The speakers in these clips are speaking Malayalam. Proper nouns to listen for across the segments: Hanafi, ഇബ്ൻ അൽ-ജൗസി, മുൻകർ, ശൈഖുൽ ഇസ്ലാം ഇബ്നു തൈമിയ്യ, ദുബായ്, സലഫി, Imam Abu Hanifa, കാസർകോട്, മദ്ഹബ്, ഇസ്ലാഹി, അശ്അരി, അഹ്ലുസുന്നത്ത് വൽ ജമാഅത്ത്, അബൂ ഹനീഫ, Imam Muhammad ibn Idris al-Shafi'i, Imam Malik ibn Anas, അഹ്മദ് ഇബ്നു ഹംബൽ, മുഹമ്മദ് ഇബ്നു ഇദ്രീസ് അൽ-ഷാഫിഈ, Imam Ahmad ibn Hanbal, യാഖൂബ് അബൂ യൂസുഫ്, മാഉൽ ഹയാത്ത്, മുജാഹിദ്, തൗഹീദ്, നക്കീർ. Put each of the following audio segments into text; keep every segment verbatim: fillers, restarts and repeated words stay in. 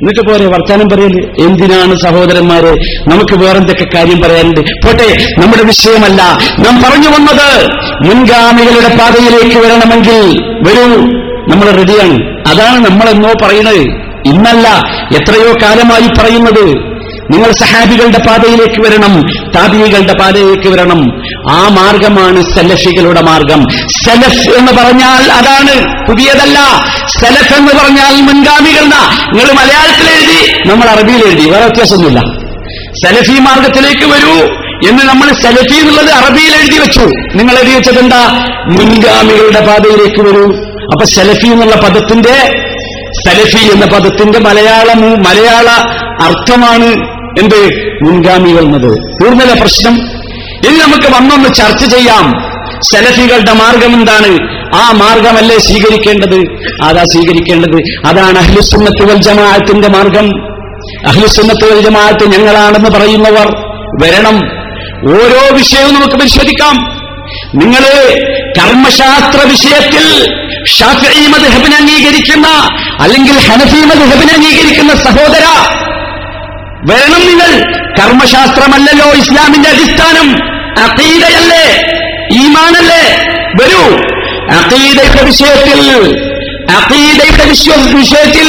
എന്നിട്ട് പോരെ വർത്താനം പറയല്. എന്തിനാണ് സഹോദരന്മാരെ, നമുക്ക് വേറെന്തൊക്കെ കാര്യം പറയാനുണ്ട്. പോട്ടെ, നമ്മുടെ വിഷയമല്ല. നാം പറഞ്ഞു വന്നത് മുൻഗാമികളുടെ പാതയിലേക്ക് വരണമെങ്കിൽ വരൂ, നമ്മൾ റെഡിയാണ്. അതാണ് നമ്മളെന്നോ പറയുന്നത്, ഇന്നല്ല, എത്രയോ കാലമായി പറയുന്നത്. നിങ്ങൾ സഹാബികളുടെ പാതയിലേക്ക് വരണം, താബിഈകളുടെ പാതയിലേക്ക് വരണം. ആ മാർഗമാണ് സലഫികളുടെ മാർഗം. സലഫ് എന്ന് പറഞ്ഞാൽ അതാണ്, പുതിയതല്ല. സലഫ് എന്ന് പറഞ്ഞാൽ മുൻഗാമികൾ. നിങ്ങൾ മലയാളത്തിൽ എഴുതി, നമ്മൾ അറബിയിൽ എഴുതി, വേറെ വ്യത്യാസമൊന്നുമില്ല. സലഫി മാർഗത്തിലേക്ക് വരൂ എന്ന് നമ്മൾ സലഫി എന്നുള്ളത് അറബിയിൽ എഴുതി വെച്ചു. നിങ്ങൾ എഴുതി വെച്ചത് എന്താ? മുൻഗാമികളുടെ പാതയിലേക്ക് വരൂ. അപ്പൊ സലഫി എന്നുള്ള പദത്തിന്റെ, സലഫി എന്ന പദത്തിന്റെ മലയാളം മലയാള അർത്ഥമാണ് എന്ത്? മുൻഗാമികൾ എന്നത്. തീർന്നല്ല പ്രശ്നം. ഇനി നമുക്ക് വന്നൊന്ന് ചർച്ച ചെയ്യാം, സലഫികളുടെ മാർഗം എന്താണ്? ആ മാർഗമല്ലേ സ്വീകരിക്കേണ്ടത്? അതാ സ്വീകരിക്കേണ്ടത്. അതാണ് അഹ്ലുസുന്നത്ത് വൽ ജമാഅത്തിന്റെ മാർഗം. അഹ്ലുസുന്നത്ത് വൽ ജമാഅത്ത് ഞങ്ങളാണെന്ന് പറയുന്നവർ വരണം. ഓരോ വിഷയവും നമുക്ക് പരിശോധിക്കാം. നിങ്ങൾ കർമ്മശാസ്ത്ര വിഷയത്തിൽ ഷാഫിഈ മദ്ഹബിനെ അംഗീകരിക്കുന്ന അല്ലെങ്കിൽ ഹനഫി മദ്ഹബിനെ അംഗീകരിക്കുന്ന സഹോദര വരണം. നിങ്ങൾ കർമ്മശാസ്ത്രമല്ലല്ലോ ഇസ്ലാമിന്റെ അടിസ്ഥാനം, അഖീദയല്ലേ, ഈമാനല്ലേ. വരൂ, അഖീദയുടെ വിഷയത്തിൽ, അഖീദയുടെ വിഷയത്തിൽ,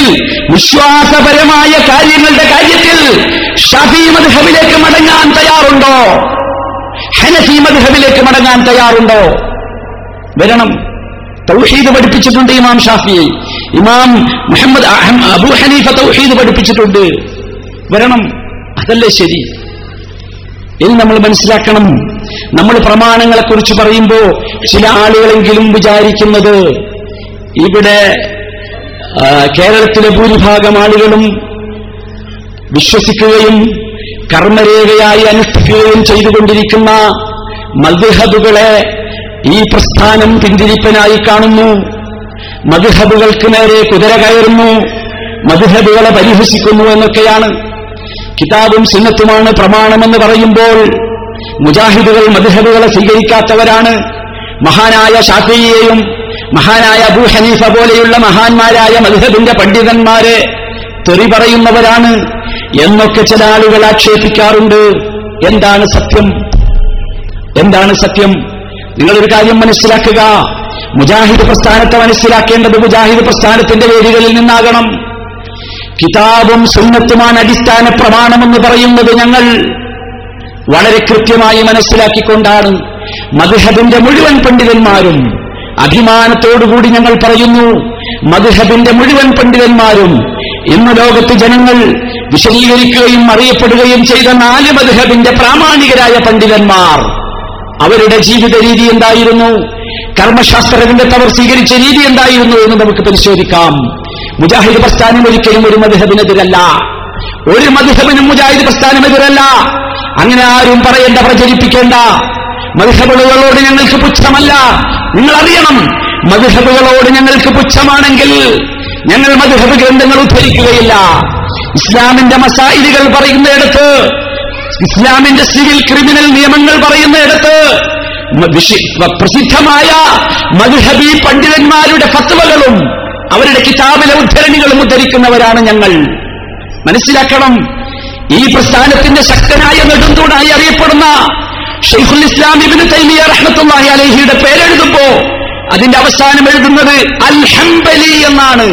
വിശ്വാസപരമായ കാര്യങ്ങളുടെ കാര്യത്തിൽ ഷാഫിഈ മദ്ഹബിലേക്ക് മടങ്ങാൻ തയ്യാറുണ്ടോ? ഹനഫി മദ്ഹബിലേക്ക് മടങ്ങാൻ തയ്യാറുണ്ടോ? വരണം. തൗഹീദ് പഠിപ്പിച്ചിട്ടുണ്ട് ഇമാം ഷാഫിഈ. ഇമാം മുഹമ്മദ് അബൂ ഹനീഫ തൗഹീദ് പഠിപ്പിച്ചിട്ടുണ്ട്. വരണം, അതല്ലേ ശരി. ഇനി നമ്മൾ മനസ്സിലാക്കണം, നമ്മൾ പ്രമാണങ്ങളെക്കുറിച്ച് പറയുമ്പോൾ ചില ആളുകളെങ്കിലും വിചാരിക്കുന്നത്, ഇവിടെ കേരളത്തിലെ ഭൂരിഭാഗം ആളുകളും വിശ്വസിക്കുകയും കർമ്മരേഖയായി അനുഷ്ഠിക്കുകയും ചെയ്തുകൊണ്ടിരിക്കുന്ന മദ്ഹബുകളെ ഈ പ്രസ്ഥാനം പിന്തിരിപ്പനായി കാണുന്നു, മദ്ഹബുകൾക്ക് നേരെ കുതിര കയറുന്നു, മദ്ഹബുകളെ പരിഹസിക്കുന്നു എന്നൊക്കെയാണ്. കിതാബും സുന്നത്തുമാണ് പ്രമാണമെന്ന് പറയുമ്പോൾ മുജാഹിദുകൾ മദ്ഹബുകളെ സ്വീകരിക്കാത്തവരാണ്. മഹാനായ ഷാഫിഈയെയും മഹാനായ അബൂ ഹനീഫ പോലെയുള്ള മഹാന്മാരായ മദ്ഹബിന്റെ പണ്ഡിതന്മാരെ തെറി പറയുന്നവരാണ് എന്നൊക്കെ ചില ആളുകൾ ആക്ഷേപിക്കാറുണ്ട്. എന്താണ് സത്യം? എന്താണ് സത്യം? നിങ്ങളൊരു കാര്യം മനസ്സിലാക്കുക, മുജാഹിദ് പ്രസ്ഥാനത്തെ മനസ്സിലാക്കേണ്ടത് മുജാഹിദ് പ്രസ്ഥാനത്തിന്റെ വേദികളിൽ നിന്നാകണം. കിതാബും സുന്നത്തുമാണ് അടിസ്ഥാന പ്രമാണമെന്ന് പറയുന്നത് ഞങ്ങൾ വളരെ കൃത്യമായി മനസ്സിലാക്കിക്കൊണ്ടാണ്. മദ്ഹബിന്റെ മുഴുവൻ പണ്ഡിതന്മാരും, അഭിമാനത്തോടുകൂടി ഞങ്ങൾ പറയുന്നു, മദ്ഹബിന്റെ മുഴുവൻ പണ്ഡിതന്മാരും ഇന്ന് ലോകത്ത് ജനങ്ങൾ വിശദീകരിക്കുകയും അറിയപ്പെടുകയും ചെയ്ത നാല് മദ്ഹബിന്റെ പ്രാമാണികരായ പണ്ഡിതന്മാർ, അവരുടെ ജീവിത രീതി എന്തായിരുന്നു, കർമ്മശാസ്ത്ര രംഗത്ത് അവർ സ്വീകരിച്ച രീതി എന്തായിരുന്നു എന്ന് നമുക്ക് പരിശോധിക്കാം. മുജാഹിദ് പ്രസ്ഥാനം ഒരിക്കലും ഒരു മദ്ഹബിനെതിരല്ല, ഒരു മദ്ഹബിനും മുജാഹിദ് പ്രസ്ഥാനമെതിരല്ല. അങ്ങനെ ആരും പറയേണ്ട, പ്രചരിപ്പിക്കേണ്ട. മദ്ഹബുകളോട് ഞങ്ങൾക്ക് പുച്ഛമല്ല. നിങ്ങൾ അറിയണം, മദ്ഹബുകളോട് ഞങ്ങൾക്ക് പുച്ഛമാണെങ്കിൽ ഞങ്ങൾ മദ്ഹബ് ഗ്രന്ഥങ്ങൾ ഉദ്ധരിക്കുകയില്ല. ഇസ്ലാമിന്റെ മസായിലുകൾ പറയുന്നിടത്ത്, ഇസ്ലാമിന്റെ സിവിൽ ക്രിമിനൽ നിയമങ്ങൾ പറയുന്നിടത്ത്, പ്രസിദ്ധമായ മദ്ഹബി പണ്ഡിതന്മാരുടെ ഫത്വകളും അവരുടെ കിതാബിലെ ഉദ്ധരണികളും ഉദ്ധരിക്കുന്നവരാണ് ഞങ്ങൾ. മനസ്സിലാക്കണം, ഈ പ്രസ്ഥാനത്തിന്റെ ശക്തനായ നെടുന്തൂണായി അറിയപ്പെടുന്ന ശൈഖുൽ ഇസ്ലാം ഇബ്നു തൈമിയ്യ റഹ്മത്തുള്ളാഹി അലൈഹിയുടെ പേരെഴുതുമ്പോ അതിന്റെ അവസാനം എഴുതുന്നത് അൽ ഹംബലി എന്നാണ്.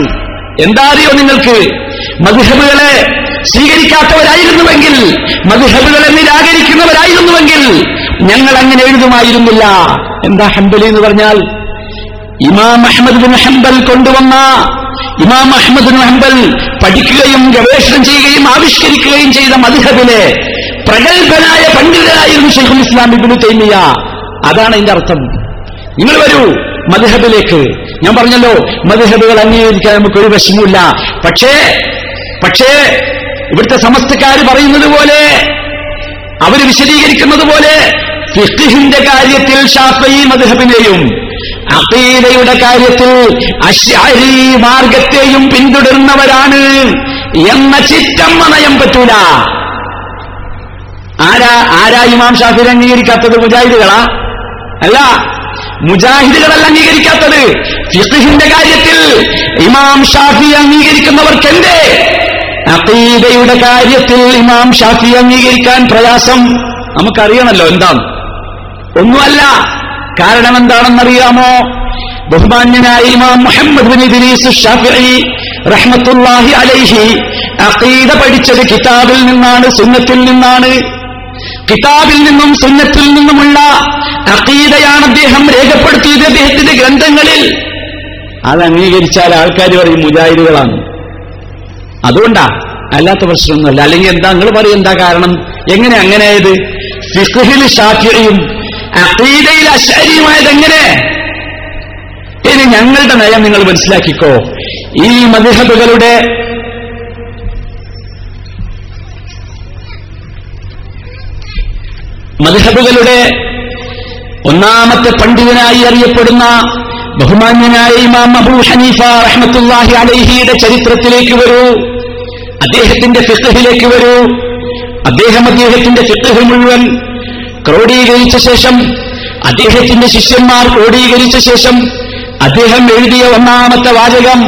എന്താ അറിയോ നിങ്ങൾക്ക്? മദ്ഹബുകളെ സ്വീകരിക്കാത്തവരായിരുന്നുവെങ്കിൽ, മദ്ഹബുകളെ നിരാകരിക്കുന്നവരായിരുന്നുവെങ്കിൽ ഞങ്ങൾ അങ്ങനെ എഴുതുമായിരുന്നില്ല. എന്താ ഹംബലി എന്ന് പറഞ്ഞാൽ? ഇമാം അഹ്മദ് ഇബ്നു ഹംബൽ കൊണ്ടുവന്ന, ഇമാം അഹ്മദ് ഇബ്നു ഹംബൽ പഠിക്കുകയും ഗവേഷണം ചെയ്യുകയും ആവിഷ്കരിക്കുകയും ചെയ്ത മദ്ഹബിലെ പ്രഗത്ഭനായ പണ്ഡിതനായിരുന്നു ശൈഖുൽ ഇസ്ലാം ഇബ്നു തൈമിയ്യ. അതാണ് അതിന്റെ അർത്ഥം. നിങ്ങൾ വരൂ മദ്ഹബിലേക്ക്. ഞാൻ പറഞ്ഞല്ലോ, മദ്ഹബുകൾ അംഗീകരിക്കാൻ നമുക്കൊരു വിഷമമില്ല. പക്ഷേ പക്ഷേ ഇവിടുത്തെ സമസ്തക്കാർ പറയുന്നത് പോലെ, അവർ വിശദീകരിക്കുന്നത് പോലെ ഫിഖ്ഹിന്റെ കാര്യത്തിൽ ഷാഫിഈ മദ്ഹബിനെയും അഖീദയുടെ കാര്യത്തിൽ അശ്അരി മാർഗത്തെയും പിന്തുടരുന്നവരാണ് എന്ന ചിറ്റം നയം പറ്റൂല. ആരാ ആരാ ഇമാം ഷാഫിഈ അംഗീകരിക്കാത്തത്? മുജാഹിദുകളാ? അല്ല, മുജാഹിദുകളല്ല അംഗീകരിക്കാത്തത്. ഫിഖ്ഹിന്റെ കാര്യത്തിൽ ഇമാം ഷാഫിഈ അംഗീകരിക്കുന്നവർക്കെന്തേ അഖീദയുടെ കാര്യത്തിൽ ഇമാം ഷാഫി അംഗീകരിക്കാൻ പ്രയാസം നമുക്കറിയണമല്ലോ എന്താണ്. ഒന്നുമല്ല, കാരണം എന്താണെന്നറിയാമോ? ബഹുമാന്യനായ ഇമാം മുഹമ്മദ് ഇബ്നു ഇദ്രീസ് അൽ-ഷാഫിഈ റഹ്മത്തുള്ളാഹി അലൈഹി അഖീദ പഠിച്ചത് കിതാബിൽ നിന്നാണ്, സുന്നത്തിൽ നിന്നാണ്. കിതാബിൽ നിന്നും സുന്നത്തിൽ നിന്നുമുള്ള അഖീദയാണ് അദ്ദേഹം രേഖപ്പെടുത്തിയത് അദ്ദേഹത്തിന്റെ ഗ്രന്ഥങ്ങളിൽ. അത് അംഗീകരിച്ചാൽ ആൾക്കാർ പറയും മുജാഹിദുകളാണ്. അതുകൊണ്ടാ, അല്ലാത്ത പ്രശ്നമൊന്നുമല്ല. അല്ലെങ്കിൽ എന്താ നിങ്ങൾ പറയും, എന്താ കാരണം, എങ്ങനെ അങ്ങനെയായത്? ഫിഖ്ഹിൽ ഷാഫിഈയും അഖീദയിൽ അശ്അരിയുമായത് എങ്ങനെ? ഇനി ഞങ്ങളുടെ നയം നിങ്ങൾ മനസ്സിലാക്കിക്കോ. ഈ മദ്ഹബുകളുടെ മദ്ഹബുകളുടെ ഒന്നാമത്തെ പണ്ഡിതനായി അറിയപ്പെടുന്ന ബഹുമാന്യനായ ഇമാം അബൂ ഹനീഫ റഹ്മത്തുള്ളാഹി അലൈഹിയുടെ ചരിത്രത്തിലേക്ക് വരൂ, അദ്ദേഹത്തിന്റെ ഫിഖ്ഹിലേക്ക് വരൂ. അദ്ദേഹം അദ്ദേഹത്തിന്റെ ഫിഖ്ഹ് മുഴുവൻ ക്രോഡീകരിച്ച ശേഷം, അദ്ദേഹത്തിന്റെ ശിഷ്യന്മാർ ക്രോഡീകരിച്ച ശേഷം അദ്ദേഹം എഴുതിയ ഒന്നാമത്തെ വാചകം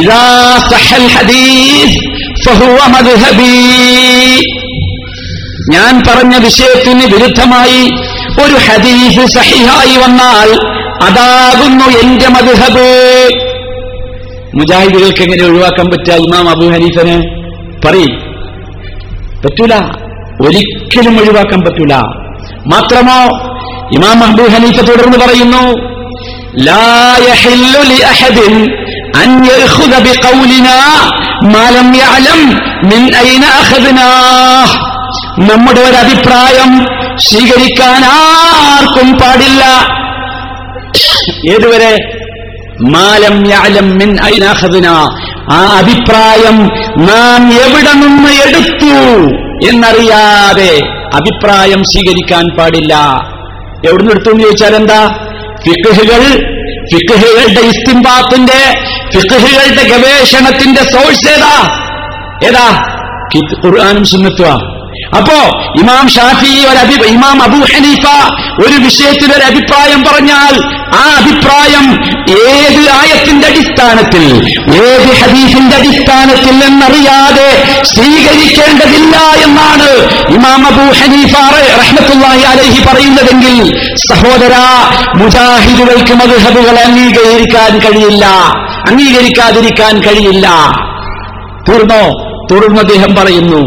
ഇദാ സഹൽ ഹദീസ് ഫഹുവ മദ്ഹബി. ഞാൻ പറഞ്ഞ വിഷയത്തിന് വിരുദ്ധമായി ഒരു ഹദീസ് സഹിഹായി വന്നാൽ അതാകുന്നു എന്റെ മദ്ഹബ്. മുജാഹിദുകൾക്ക് എങ്ങനെ ഒഴിവാക്കാൻ പറ്റുക ഇമാം അബൂ ഹനീഫനെ? പറയും, പറ്റൂല, ഒരിക്കലും ഒഴിവാക്കാൻ പറ്റൂല. മാത്രമോ ഇമാം അബൂ ഹനീഫ തുടർന്ന് പറയുന്നു لا يحل لأحد أن يأخذ بقولنا ما لم يعلم من أين أخذناه. നമ്മുടെ ഒരു അഭിപ്രായം സ്വീകരിക്കാൻ ആർക്കും പാടില്ല. ഏതുവരെ? ما لم يعلم من أين أخذنا, ആ അഭിപ്രായം നാം എവിടെ നിന്ന് എടുത്തു എന്നറിയാതെ അഭിപ്രായം സ്വീകരിക്കാൻ പാടില്ല. എവിടെ നിന്ന് എടുത്തു എന്ന് ചോദിച്ചാൽ എന്താ? ഫിഖ്ഹുകൾ, ഫിഖ്ഹുകളുടെ ഇസ്തിംബാത്തിന്റെ, ഫിഖ്ഹുകളുടെ ഗവേഷണത്തിന്റെ സോഴ്സ് ഏതാ? ഏതാ? ഖുർആനും സുന്നത്തുമാ. അപ്പോ ഇമാം ഷാഫി ഒരു ഇമാം അബൂ ഹനീഫ ഒരു വിഷയത്തിൽ ഒരു അഭിപ്രായം പറഞ്ഞാൽ ആ അഭിപ്രായം ഏത് ആയത്തിന്റെ അടിസ്ഥാനത്തിൽ, ഏത് ഹദീസിന്റെ അടിസ്ഥാനത്തിൽ എന്നറിയാതെ സ്വീകരിക്കേണ്ടതില്ല എന്നാണ് ഇമാം അബൂ ഹനീഫ റഹ്മത്തുള്ളാഹി അലൈഹി പറയുന്നതെങ്കിൽ സഹോദരാ, മുജാഹിദുകൾക്ക് മദ്ഹബുകളെ അംഗീകരിക്കാൻ കഴിയില്ല, അംഗീകരിക്കാതിരിക്കാൻ കഴിയില്ല. തീർന്നോ? തുടർന്ന് അദ്ദേഹം പറയുന്നു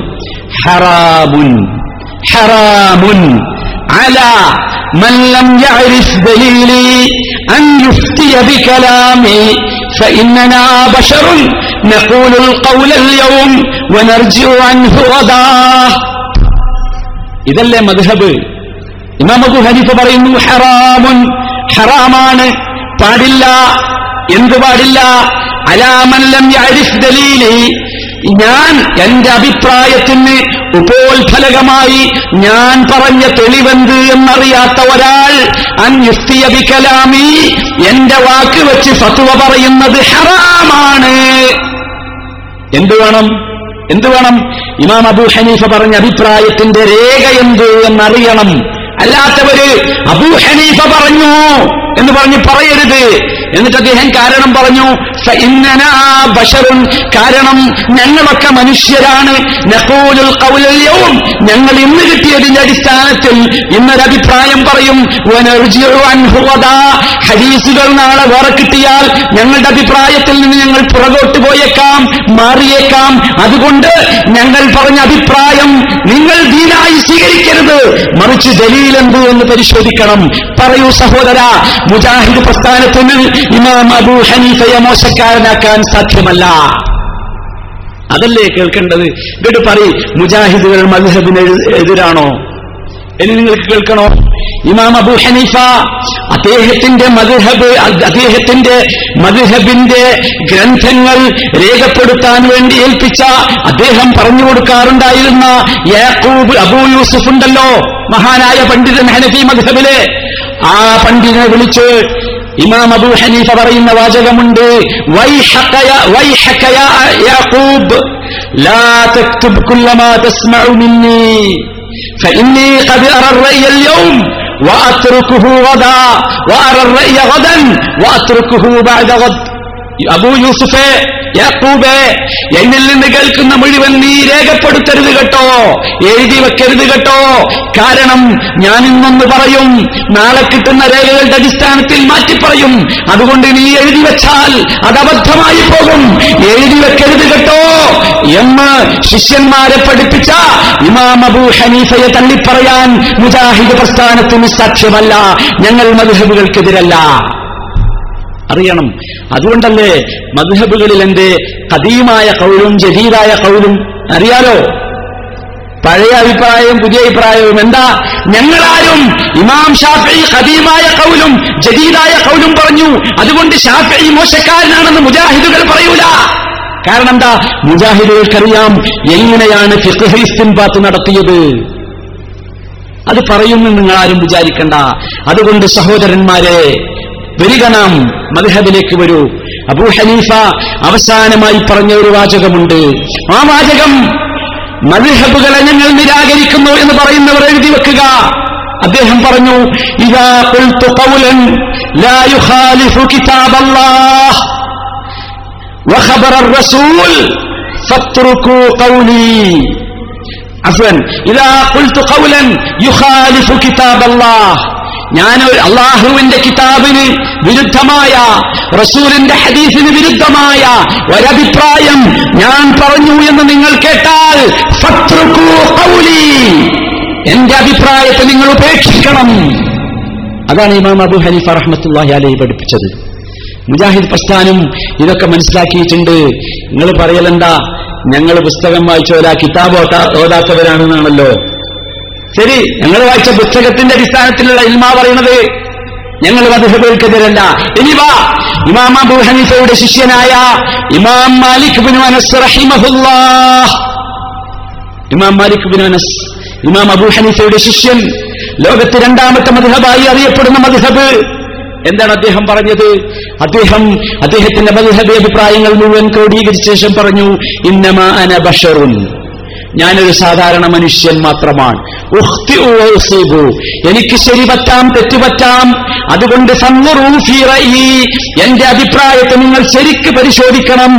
ഹറാമുൻ ഹറാമുൻ അലാ മൻ ലം യഅരിഫ് ദലീലി അൻ യുഫ്തിയ ബികലാമി ഫഇന്നനാ ബശറുൻ നഖൂലുൽ ഖൗലൽ യൗം വനർജിഉ അൻഹു ഗദാ. ഇതല്ലേ മദ്ഹബ്. ഇമാം അബൂ ഹനീഫ പറയുന്നു ഹറാമുൻ, ഹറാമാണ്, പാടില്ല. എന്ത് പാടില്ല? അലാ മൻ ലം യഅരിഫ് ദലീലി, ഞാൻ എന്റെ അഭിപ്രായത്തിന് ഉപോത്ഫലകമായി ഞാൻ പറഞ്ഞ തെളിവെന്ത് എന്നറിയാത്ത ഒരാൾ അൻ യുഫ്തിയ ബികലാമി, എന്റെ വാക്ക് വെച്ച് ഫത്വ പറയുന്നത് ഹറാമാണ്. എന്തു വേണം? എന്തു വേണം? ഇമാം അബൂ ഹനീഫ പറഞ്ഞ അഭിപ്രായത്തിന്റെ രേഖ എന്ത് എന്നറിയണം. അല്ലാത്തവര് അബൂ ഹനീഫ പറഞ്ഞു എന്ന് പറഞ്ഞ് പറയരുത്. എന്നിട്ട് അദ്ദേഹം കാരണം പറഞ്ഞു ഫഇന്നനാ ബശറുൻ, കാരണം ഞങ്ങളൊക്കെ മനുഷ്യരാണ്, നഖൂലുൽ ഖൗലൽ യൗം, ഞങ്ങൾ ഇന്ന് കിട്ടിയതിന്റെ അടിസ്ഥാനത്തിൽ ഇന്നൊരു അഭിപ്രായം പറയും, വനർജിഉ അൻഹു ഗദാ, ഹദീസുകൾ നാളെ വേറെ കിട്ടിയാൽ ഞങ്ങളുടെ അഭിപ്രായത്തിൽ നിന്ന് ഞങ്ങൾ പുറകോട്ട് പോയേക്കാം, മാറിയേക്കാം. അതുകൊണ്ട് ഞങ്ങൾ പറഞ്ഞ അഭിപ്രായം നിങ്ങൾ ദീനായി സ്വീകരിക്കരുത്, മറിച്ച് ദലീൽ എന്ത് എന്ന് പരിശോധിക്കണം. പറയൂ സഹോദരാ, മുജാഹിദ് പ്രസ്ഥാനത്തിന് ഇമാം അബൂ ഹനീഫയെ മോശക്കാരനാക്കാൻ സാധ്യമല്ല. അതല്ലേ കേൾക്കേണ്ടത്. എന്നിട്ട് പറയും മുജാഹിദുകൾ മദ്ഹബിന് എതിരാണോ? എന്ന് നിങ്ങൾക്ക് കേൾക്കണോ? ഇമാം അബൂ ഹനീഫ അദ്ദേഹത്തിന്റെ മദ്ഹബ്, അദ്ദേഹത്തിന്റെ മദ്ഹബിന്റെ ഗ്രന്ഥങ്ങൾ രേഖപ്പെടുത്താൻ വേണ്ടി ഏൽപ്പിച്ച, അദ്ദേഹം പറഞ്ഞു കൊടുക്കാറുണ്ടായിരുന്ന യാഖൂബ് അബൂ യൂസുഫ് ഉണ്ടല്ലോ, മഹാനായ പണ്ഡിതൻ ഹനഫി മദ്ഹബിലെ, ആ പണ്ഡിതനെ വിളിച്ച് ഇമാം അബൂ ഹനീഫ പറയുന്ന വാചകമുണ്ട് വൈഹഖയ വൈഹഖയ യാഖൂബ് ലാ തക്തുബ് കുല്ലമാ തസ്മഉ മിന്നി ഫഇന്നി ഖദ് അറ റഅയ അൽയൗം വഅത്രുകുഹു ഗദാ വഅറ റഅയ ഗദൻ വഅത്രുകുഹു ബഅദ ഗദ്. അബൂ യൂസുഫേ, യാക്കൂബേ, എന്നിൽ നിന്ന് കേൾക്കുന്ന മുഴുവൻ നീ രേഖപ്പെടുത്തരുത് കേട്ടോ, എഴുതി വെക്കരുത് കേട്ടോ. കാരണം ഞാൻ ഇന്നൊന്ന് പറയും, നാളെ കിട്ടുന്ന രേഖകളുടെ അടിസ്ഥാനത്തിൽ മാറ്റിപ്പറയും. അതുകൊണ്ട് നീ എഴുതി വെച്ചാൽ അത് അബദ്ധമായി പോകും. എഴുതി വെക്കരുത് കേട്ടോ എന്ന് ശിഷ്യന്മാരെ പഠിപ്പിച്ച ഇമാം അബൂ ഹനീഫയെ തള്ളിപ്പറയാൻ മുജാഹിദ് പ്രസ്ഥാനത്തിന് സാധ്യമല്ല. ഞങ്ങൾ മദ്ഹബുകൾക്കെതിരല്ല, അറിയണം. അതുകൊണ്ടല്ലേ മദ്ഹബുകളിൽ എന്റെ ഖദീമായ ഖൗലും ജദീദായ ഖൗലും അറിയാലോ, പഴയ അഭിപ്രായവും പുതിയ അഭിപ്രായവും. എന്താ, ഞങ്ങളാരും ഇമാം ഷാഫിഈ ഖദീമായ ഖൗലും ജദീദായ ഖൗലും പറഞ്ഞു, അതുകൊണ്ട് ഷാഫിഈ മോശക്കാരനാണെന്ന് മുജാഹിദുകൾ പറയൂല. കാരണം എന്താ, മുജാഹിദുകൾക്കറിയാം എങ്ങനെയാണ് ഫിഖ്ഹ് ഇസ്തിൻബാത്ത് നടത്തിയത്. അത് പറയുമെന്ന് നിങ്ങളാരും വിചാരിക്കണ്ട. അതുകൊണ്ട് സഹോദരന്മാരെ, വരിക, നാം മദ്ഹബിലേക്ക് വരൂ. അബൂ ഹനീഫ അവസാനമായി പറഞ്ഞ ഒരു വാചകമുണ്ട്. ആ വാചകം മദ്ഹബുകളെ ഞങ്ങൾ നിരാകരിക്കുന്നു എന്ന് പറയുന്നവർ എഴുതി വെക്കുക. അദ്ദേഹം പറഞ്ഞു, ഇദാ ഖുൽതു ഖൗലൻ ലാ യുഖാലിഫു കിതാബല്ലാഹ് വ ഖബറ റസൂൽ ഫത്രുകൂ ഖൗലി. അഫ്വൻ, ഇദാ ഖുൽതു ഖൗലൻ യുഖാലിഫു കിതാബല്ലാഹ്, ഞാൻ അള്ളാഹുവിന്റെ കിതാബിന് വിരുദ്ധമായ, റസൂലിന്റെ ഹദീസിന് വിരുദ്ധമായ ഒരഭിപ്രായം ഞാൻ പറഞ്ഞു എന്ന് നിങ്ങൾ കേട്ടാൽ ഫത്രുകൂ ഖൗലി, എന്റെ അഭിപ്രായത്തെ നിങ്ങൾ ഉപേക്ഷിക്കണം. അതാണ് ഇമാം അബൂ ഹനീഫ റഹ്മത്തുള്ളാഹി അലൈഹി പഠിപ്പിച്ചത്. മുജാഹിദ് പ്രസ്ഥാനം ഇതൊക്കെ മനസ്സിലാക്കിയിട്ടുണ്ട്. നിങ്ങൾ പറയലെന്താ, ഞങ്ങൾ പുസ്തകം വായിച്ചോരാ, കിതാബ് ഓതാത്തവരാണെന്നാണല്ലോ. ശരി, ഞങ്ങൾ വായിച്ച പുസ്തകത്തിന്റെ അടിസ്ഥാനത്തിലുള്ള ഇൽമാ പറയുന്നത് ഞങ്ങൾ മദ്ഹബുകൾക്കെതിരല്ല. ഇനി വാ, ഇമാം അബൂ ഹനീഫയുടെ ശിഷ്യനായ ഇമാം മാലിക് ഇബ്നു അനസ് റഹിമഹുല്ലാഹ്, ഇമാം മാലിക് ഇബ്നു അനസ്, ഇമാം അബൂ ഹനീഫയുടെ ശിഷ്യൻ, ലോകത്ത് രണ്ടാമത്തെ മദ്ഹബായി അറിയപ്പെടുന്ന മദ്ഹബ്. എന്താണ് അദ്ദേഹം പറഞ്ഞത്? അദ്ദേഹം അദ്ദേഹത്തിന്റെ മദ്ഹബി അഭിപ്രായങ്ങൾ മുഴുവൻ ക്രോഡീകരിച്ച ശേഷം പറഞ്ഞു, ഇന്നമാ അന ബശറുൻ, ഞാനൊരു സാധാരണ മനുഷ്യൻ മാത്രമാണ്. എനിക്ക് ശരി പറ്റാം, തെറ്റുപറ്റാം. അതുകൊണ്ട് എന്റെ അഭിപ്രായത്തെ നിങ്ങൾ ശരിക്ക് പരിശോധിക്കണം.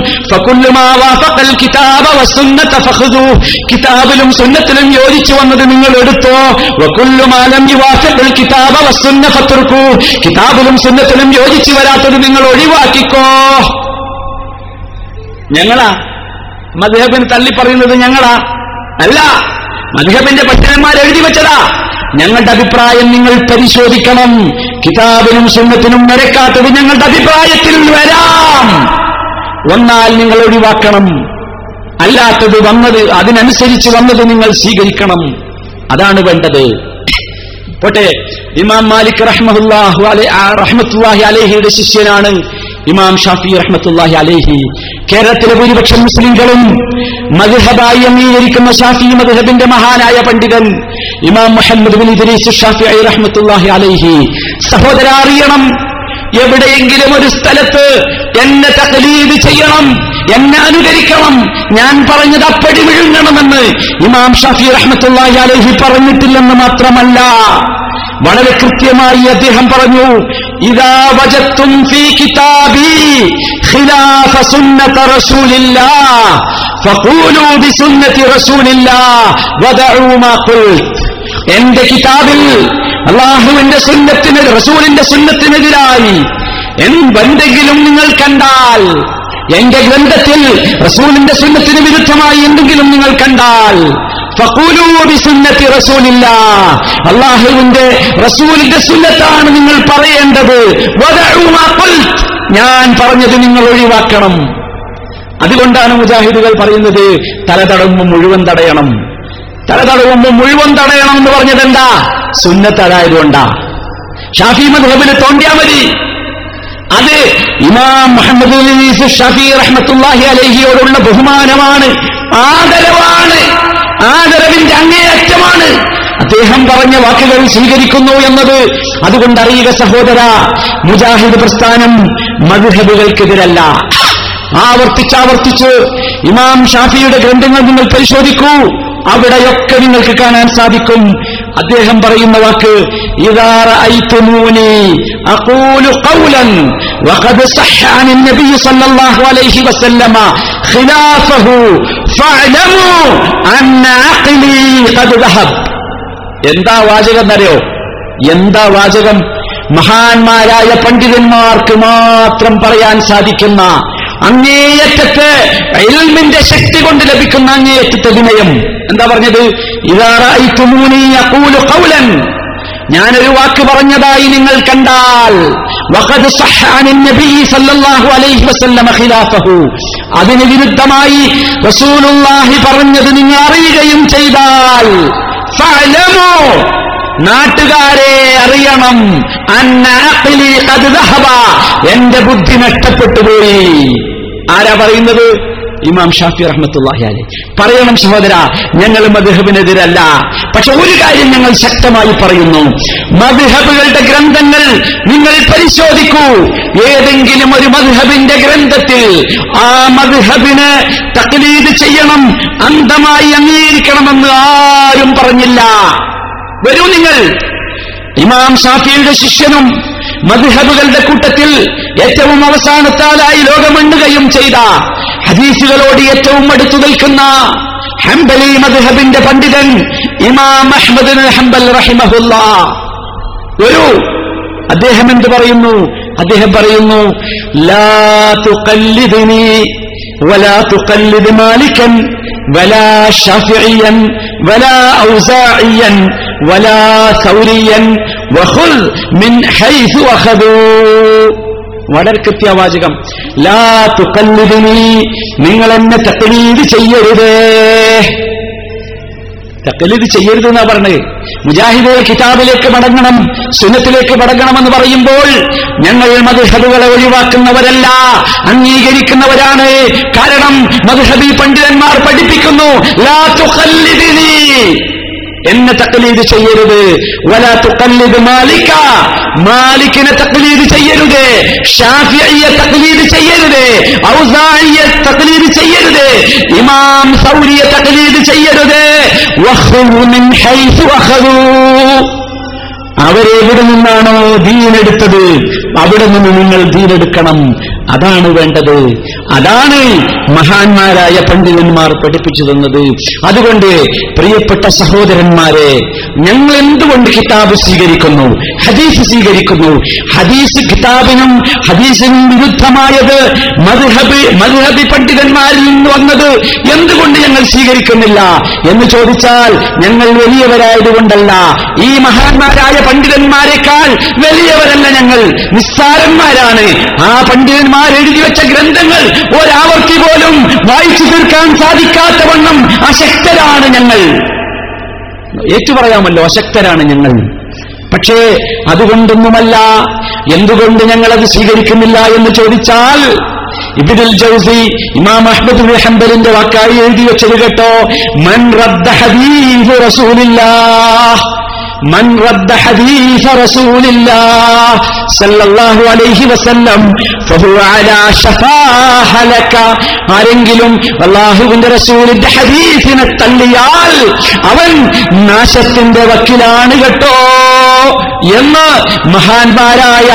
കിതാബിലും സുന്നത്തിലും യോജിച്ചു വന്നത് നിങ്ങൾ എടുത്തോ. കിതാബിലും സുന്നത്തിലും യോജിച്ചു വരാത്തത് നിങ്ങൾ ഒഴിവാക്കിക്കോ. ഞങ്ങളാ മദ്ഹബിനെ തള്ളി പറയുന്നത്? ഞങ്ങളാ? അല്ല, മദ്ഹബിന്റെ പണ്ഡിതന്മാർ എഴുതി വെച്ചതാ, ഞങ്ങളുടെ അഭിപ്രായം നിങ്ങൾ പരിശോധിക്കണം. കിതാബിനും സുന്നത്തിനും നിരക്കാത്തത് ഞങ്ങളുടെ അഭിപ്രായത്തിൽ വരാം, വന്നാൽ നിങ്ങൾ ഒഴിവാക്കണം. അല്ലാത്തത് വന്നത്, അതിനനുസരിച്ച് വന്നത് നിങ്ങൾ സ്വീകരിക്കണം. അതാണ് വേണ്ടത്. പോട്ടെ, ഇമാം മാലിക് റഹ്മത്തുള്ളാഹി റഹ്മത്തുള്ളാഹി അലൈഹിയുടെ ശിഷ്യനാണ് ഇമാം ഷാഫി റഹ്മത്തുള്ളാഹി അലൈഹി. കേരളത്തിലെ ഭൂരിപക്ഷം മുസ്ലിങ്ങളും മദ്ഹബായി അംഗീകരിക്കുന്ന ഷാഫി മദ്ഹബിന്റെ മഹാനായ പണ്ഡിതൻ ഇമാം മുഹമ്മദ് ഇബ്നു ഇദ്രീസ് അൽ-ഷാഫിഈ റഹ്മത്തുള്ളാഹി അലൈഹി. സഹോദര, അറിയണം, എവിടെയെങ്കിലും ഒരു സ്ഥലത്ത് എന്നെ തഖ്ലീദ് ചെയ്യണം, എന്നെ അനുകരിക്കണം, ഞാൻ പറഞ്ഞത് അപ്പടി വിഴുങ്ങണമെന്ന് ഇമാം ഷാഫി റഹ്മത്തുള്ളാഹി അലൈഹി പറഞ്ഞിട്ടില്ലെന്ന് മാത്രമല്ല, വളരെ കൃത്യമായി അദ്ദേഹം പറഞ്ഞു, ഇദാ വജത്തും ഫീ കിതാബി ഖിലാഫ സുന്നത്തി റസൂലില്ലാഹ് ഫഖൂലൂ ബിസുന്നത്തി റസൂലില്ലാഹ് വദഊ മാ ഖുൽത്. എന്റെ കിതാബിൽ അല്ലാഹുവിന്റെ സുന്നത്തിന്, റസൂലിന്റെ സുന്നത്തിനെതിരായി എന്തെങ്കിലും നിങ്ങൾ കണ്ടാൽ, എന്റെ ഗ്രന്ഥത്തിൽ റസൂലിന്റെ സുന്നത്തിന് വിരുദ്ധമായി എന്തെങ്കിലും നിങ്ങൾ കണ്ടാൽ ഫഖൂലൂ ബിസുന്നത്തി റസൂലില്ലാഹ്, അല്ലാഹുവിന്റെ റസൂലിന്റെ സുന്നത്താണ് നിങ്ങൾ പറയേണ്ടത്. വദഊ മാ ഖുൽത്, ഞാൻ പറഞ്ഞത് നിങ്ങൾ ഒഴിവാക്കണം. അതുകൊണ്ടാണ് മുജാഹിദുകൾ പറയുന്നത് തലതടവുമ്പോൾ മുഴുവൻ തടയണം. തലതടവുമ്പോൾ മുഴുവൻ തടയണം എന്ന് പറഞ്ഞത് എന്താ? സുന്നത്തതായതുകൊണ്ടാ. ഷാഫി മദ്ഹബിനെ തോണ്ടിയാൽ മതി. അത് ഇമാം മുഹമ്മദ് ഇബ്നു ഇദ്രീസ് ഷാഫി റഹ്മത്തുള്ളാഹി അലൈഹിയോടുള്ള ബഹുമാനമാണ്, ആദരവാണ്, ആദരവിന്റെ അങ്ങേയറ്റമാണ്. അദ്ദേഹം പറഞ്ഞ വാക്കുകൾ സ്വീകരിക്കുന്നു എന്നത്. അതുകൊണ്ട് അറിയുക സഹോദര, മുജാഹിദ് പ്രസ്ഥാനം മദ്ഹബുകൾക്കെതിരല്ല. ആവർത്തിച്ചാവർത്തിച്ച് ഇമാം ഷാഫിയുടെ ഗ്രന്ഥങ്ങൾ നിങ്ങൾ പരിശോധിക്കൂ, അവിടെയൊക്കെ നിങ്ങൾക്ക് കാണാൻ സാധിക്കും അദ്ദേഹം പറയുന്ന വാക്ക്, ഇദാ റഅയ്തുമൂനി അഖൂലു ഖൗലൻ وقد صح عن النبي صلى الله عليه وسلم خلافه فاعلموا أن عقلي قد ذهب. എന്താ വാചകം അറിയോ? എന്താ വാചകം? മഹാന്മാരായ പണ്ഡിതന്മാർക്ക് മാത്രം പറയാൻ സാധിക്കുന്ന അങ്ങേയറ്റത്തെ ഇൽമിന്റെ ശക്തി കൊണ്ട് ലഭിക്കുന്ന അങ്ങേയറ്റത്തെ വിനയം. എന്താ പറഞ്ഞത്? ഇദാ റഅയ്തുമൂനി യഖൂലു ഖൗലൻ, ഞാനൊരു വാക്ക് പറഞ്ഞതായി നിങ്ങൾ കണ്ടാൽ, വഖദ് സഹ അൻ നബി സല്ലല്ലാഹു അലൈഹി വസല്ലമ ഖിലാഫഹു, അതിന് വിരുദ്ധമായി റസൂലുള്ളാഹി പറഞ്ഞത് നിങ്ങൾ അറിയുകയും ചെയ്താൽ, ഫഅലമു, നാട്ടുകാരെ അറിയണം, അന്ന അഖ്ലി ഖദ് ദഹബ, എന്റെ ബുദ്ധി നഷ്ടപ്പെട്ടുപോയി. ആരാ പറയുന്നത്? ഇമാം ഷാഫി റഹ്മത്തുള്ളാഹി അലൈഹി. പറയണം സഹോദരാ, ഞങ്ങൾ മദ്ഹബിനെതിരല്ല, പക്ഷെ ഒരു കാര്യം ഞങ്ങൾ ശക്തമായി പറയുന്നു, മദ്ഹബുകളുടെ ഗ്രന്ഥങ്ങൾ നിങ്ങൾ പരിശോധിക്കൂ. ഏതെങ്കിലും ഒരു മദ്ഹബിന്റെ ഗ്രന്ഥത്തിൽ ആ മദ്ഹബിനെ തഖ്ലീദ് ചെയ്യണം, അന്ധമായി അംഗീകരിക്കണമെന്ന് ആരും പറഞ്ഞില്ല. വരൂ നിങ്ങൾ, ഇമാം ഷാഫിയുടെ ശിഷ്യനും മദ്ഹബുകളുടെ കൂട്ടത്തിൽ ഏറ്റവും അവസാനത്താലായി ലോകമെണ്ണുകയും ചെയ്ത, ഹദീസുകളോട് ഏറ്റവും അടുത്തു നിൽക്കുന്ന ഹംബലി മദ്ഹബിന്റെ പണ്ഡിതൻ ഇമാം അഹ്മദ് ഇബ്നു ഹംബൽ റഹിമഹുല്ലാഹ്. വരൂ, അദ്ദേഹം എന്ത് പറയുന്നു? അദ്ദേഹം പറയുന്നു, ലാ തുഖല്ലിദ്നി വലാ തുഖല്ലിദ് മാലിക്കൻ വലാ ശാഫിഇയൻ വലാ ഔസാഇയൻ വലാ സൗരിയൻ വഖുൽ മിൻ ഹൈസു അഖദൂ. വളരെ കൃത്യവാചകം, ലാ തുഖല്ലിദ്നി, നിങ്ങൾ എന്നെ തഖ്ലീദ് ചെയ്യരുത്. തഖ്ലീദ് ചെയ്യരുത് എന്നാ പറഞ്ഞത്. മുജാഹിദ് കിതാബിലേക്ക് മടങ്ങണം, സുന്നത്തിലേക്ക് മടങ്ങണമെന്ന് പറയുമ്പോൾ ഞങ്ങൾ മദ്ഹബുകളെ ഒഴിവാക്കുന്നവരല്ല, അംഗീകരിക്കുന്നവരാണ്. കാരണം മദ്ഹബി പണ്ഡിതന്മാർ പഠിപ്പിക്കുന്നു, ലാ തുഖല്ലിദ്നി, എന്നെ തഖ്ലീദ് ചെയ്യരുത്, വലാ തുഖല്ലിദ് മാലിക, മാലിക്കിനെ തഖ്ലീദ് ചെയ്യരുത്, ഷാഫിഈയെ തഖ്ലീദ് ചെയ്യരുത്, ഔസാഇയെ തഖ്ലീദ് ചെയ്യരുത്, ഇമാം സൗരിയെ തഖ്ലീദ് ചെയ്യരുത്, വഖുദു മിൻ ഹൈസു അഖദു, അവരെവിടെ നിന്നാണോ ദീനെടുത്തത് അവിടെ നിന്ന് നിങ്ങൾ ദീനെടുക്കണം. അതാണ് വേണ്ടത്, അതാണ് മഹാന്മാരായ പണ്ഡിതന്മാർ പഠിപ്പിച്ചു തന്നത്. അതുകൊണ്ട് പ്രിയപ്പെട്ട സഹോദരന്മാരെ, ഞങ്ങൾ എന്തുകൊണ്ട് കിതാബ് സ്വീകരിക്കുന്നു, ഹദീസ് സ്വീകരിക്കുന്നു? ഹദീസ് കിതാബിനും ഹദീസിനും വിരുദ്ധമായത് മദ്ഹബ് മദ്ഹബി പണ്ഡിതന്മാരിൽ നിന്ന് വന്നത് എന്തുകൊണ്ട് ഞങ്ങൾ സ്വീകരിക്കുന്നില്ല എന്ന് ചോദിച്ചാൽ, ഞങ്ങൾ വലിയവരായതുകൊണ്ടല്ല, ഈ മഹാന്മാരായ പണ്ഡിതന്മാരെക്കാൾ വലിയവരല്ല ഞങ്ങൾ, നിസ്സാരന്മാരാണ്. ആ പണ്ഡിതന്മാർ എഴുതിവെച്ച ഗ്രന്ഥങ്ങൾ ഒരാവർത്തി പോലും വായിച്ചു തീർക്കാൻ സാധിക്കാത്ത വണ്ണം അശക്തരാണ് ഞങ്ങൾ. ഏറ്റുപറയാമല്ലോ, അശക്തരാണ് ഞങ്ങൾ. പക്ഷേ അതുകൊണ്ടൊന്നുമല്ല, എന്തുകൊണ്ട് ഞങ്ങൾ അത് സ്വീകരിക്കുന്നില്ല എന്ന് ചോദിച്ചാൽ, ഇബ്ൻ അൽ-ജൗസി ഇമാം അഹ്മദ് ഇബ്നു ഹംബലിന്റെ വാക്കായി എഴുതി വെച്ചത് കേട്ടോ, മൻ റദ്ദ ഹദീസ് റസൂലില്ലാഹ്, മൻ റദ്ദ ഹദീസ റസൂലില്ലാഹ് സല്ലല്ലാഹു അലൈഹി വസല്ലം ഫഹുവ അലാ ശഫാ ഹലക, ആരെങ്കിലും അല്ലാഹുവിന്റെ റസൂലിന്റെ ഹദീസിനെ തള്ളിയാൽ അവൻ നാശത്തിന്റെ വക്കിലാണ് കേട്ടോ എന്ന് മഹാന്മാരായ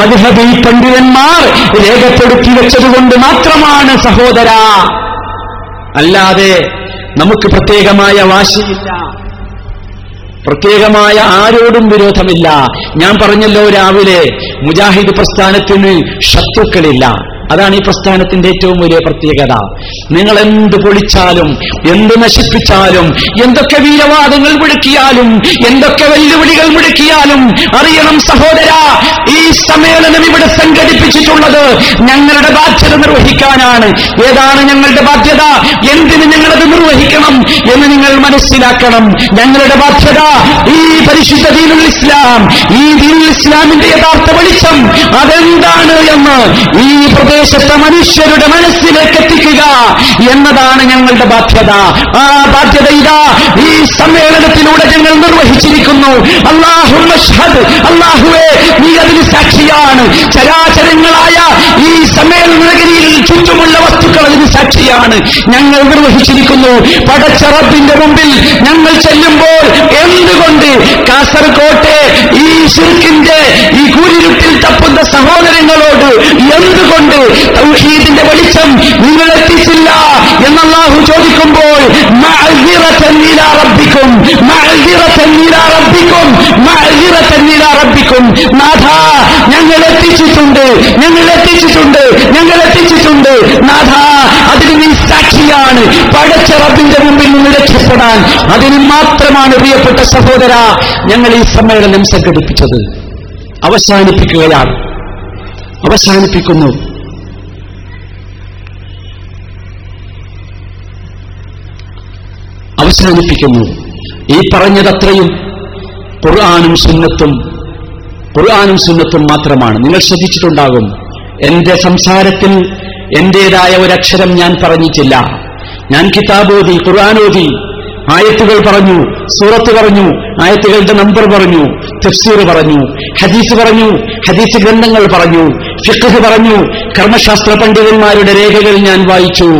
മദ്ഹബി പണ്ഡിതന്മാർ രേഖപ്പെടുത്തി വെച്ചതുകൊണ്ട് മാത്രമാണ് സഹോദരാ, അല്ലാതെ നമുക്ക് പ്രത്യേകമായ വാശിയില്ല, പ്രത്യേകമായ ആരോടും വിരോധമില്ല. ഞാൻ പറഞ്ഞല്ലോ രാവിലെ, മുജാഹിദ് പ്രസ്ഥാനത്തിന് ശത്രുക്കളില്ല. അതാണ് ഈ പ്രസ്ഥാനത്തിന്റെ ഏറ്റവും വലിയ പ്രത്യേകത. നിങ്ങൾ എന്ത് പൊളിച്ചാലും, എന്ത് നശിപ്പിച്ചാലും, എന്തൊക്കെ വീരവാദങ്ങൾ മുഴക്കിയാലും, എന്തൊക്കെ വെല്ലുവിളികൾ മുഴക്കിയാലും, അറിയണം സഹോദരാ, ഈ സമ്മേളനം ഇവിടെ സംഘടിപ്പിച്ചിട്ടുള്ളത് ഞങ്ങളുടെ ബാധ്യത നിർവഹിക്കാനാണ്. ഏതാണ് ഞങ്ങളുടെ ബാധ്യത, എന്തിന് ഞങ്ങളത് നിർവഹിക്കണം എന്ന് നിങ്ങൾ മനസ്സിലാക്കണം. ഞങ്ങളുടെ ബാധ്യത ഈ പരിശുദ്ധ ദീനുൽ ഇസ്ലാം, ഈ ദീനുൽ ഇസ്ലാമിന്റെ യഥാർത്ഥ വെളിച്ചം അതെന്താണ് എന്ന് ഈ ദേശത്തെ മനുഷ്യരുടെ മനസ്സിലേക്ക് എത്തിക്കുക എന്നതാണ് ഞങ്ങളുടെ ബാധ്യത. ആ ബാധ്യത ഇതാ ഈ സമ്മേളനത്തിലൂടെ ഞങ്ങൾ നിർവഹിച്ചിരിക്കുന്നു. അല്ലാഹുമ്മ അഷ്ഹദ്, അല്ലാഹുവേ നീ അതിന് സാക്ഷിയാണ്. ചരാചരങ്ങളായ ഈ സമ്മേളന നഗരിയിൽ ചുറ്റുമുള്ള വസ്തുക്കൾ അതിന് സാക്ഷിയാണ്. ഞങ്ങൾ നിർവഹിച്ചിരിക്കുന്നു. പടച്ച റബ്ബിന്റെ മുമ്പിൽ ഞങ്ങൾ ചെല്ലുമ്പോൾ എന്തുകൊണ്ട് കാസർകോട്ടെ ഈ ശിർക്കിന്റെ ഈ കൂരിരുട്ടിൽ തപ്പുന്ന സഹോദരൻ നിങ്ങളോട് എന്തുകൊണ്ട് തൗഹീദിന്റെ വെളിച്ചം നിങ്ങൾ എത്തിച്ചില്ല എന്നല്ലാഹു ചോദിക്കുമ്പോൾ മഅ്സിറതൻ ഇലാ റബ്ബിക്കും മഅ്സിറതൻ ഇലാ റബ്ബിക്കും മഅ്സിറതൻ ഇലാ റബ്ബിക്കും നാഥാ ഞങ്ങൾ എത്തിച്ചിട്ടുണ്ട് ഞങ്ങൾ എത്തിച്ചിട്ടുണ്ട് ഞങ്ങൾ എത്തിച്ചിട്ടുണ്ട് നാഥാ അതിന് നീ സാക്ഷിയാണ്. പടച്ച റബ്ബിന്റെ മുമ്പിൽ നിന്ന് രക്ഷപ്പെടാൻ അതിന് മാത്രമാണ് പ്രിയപ്പെട്ട സഹോദര ഞങ്ങൾ ഈ സമ്മേളനം സംഘടിപ്പിച്ചത്. അവസാനിപ്പിക്കുകയാണ്, അവസാനിപ്പിക്കുന്നു. അവസാനിപ്പിക്കുന്നു ഈ പറഞ്ഞതത്രയും ഖുർആനും സുന്നത്തും ഖുർആനും സുന്നത്തും മാത്രമാണ്. നിങ്ങൾ ശ്രദ്ധിച്ചിട്ടുണ്ടാകും എന്റെ സംസാരത്തിൽ എന്റേതായ ഒരക്ഷരം ഞാൻ പറഞ്ഞിട്ടില്ല. ഞാൻ കിതാബോദി, ഖുർആനോദി, ആയത്തുകൾ പറഞ്ഞു, സൂറത്ത് പറഞ്ഞു, ആയത്തുകളുടെ നമ്പർ പറഞ്ഞു, തഫ്സീർ പറഞ്ഞു, ഹദീസ് പറഞ്ഞു, ഹദീസ് ഗ്രന്ഥങ്ങൾ പറഞ്ഞു, ഫിഖ്ഹ് പറഞ്ഞു, കർമ്മശാസ്ത്ര പണ്ഡിതന്മാരുടെ രേഖകൾ ഞാൻ വായിച്ചു.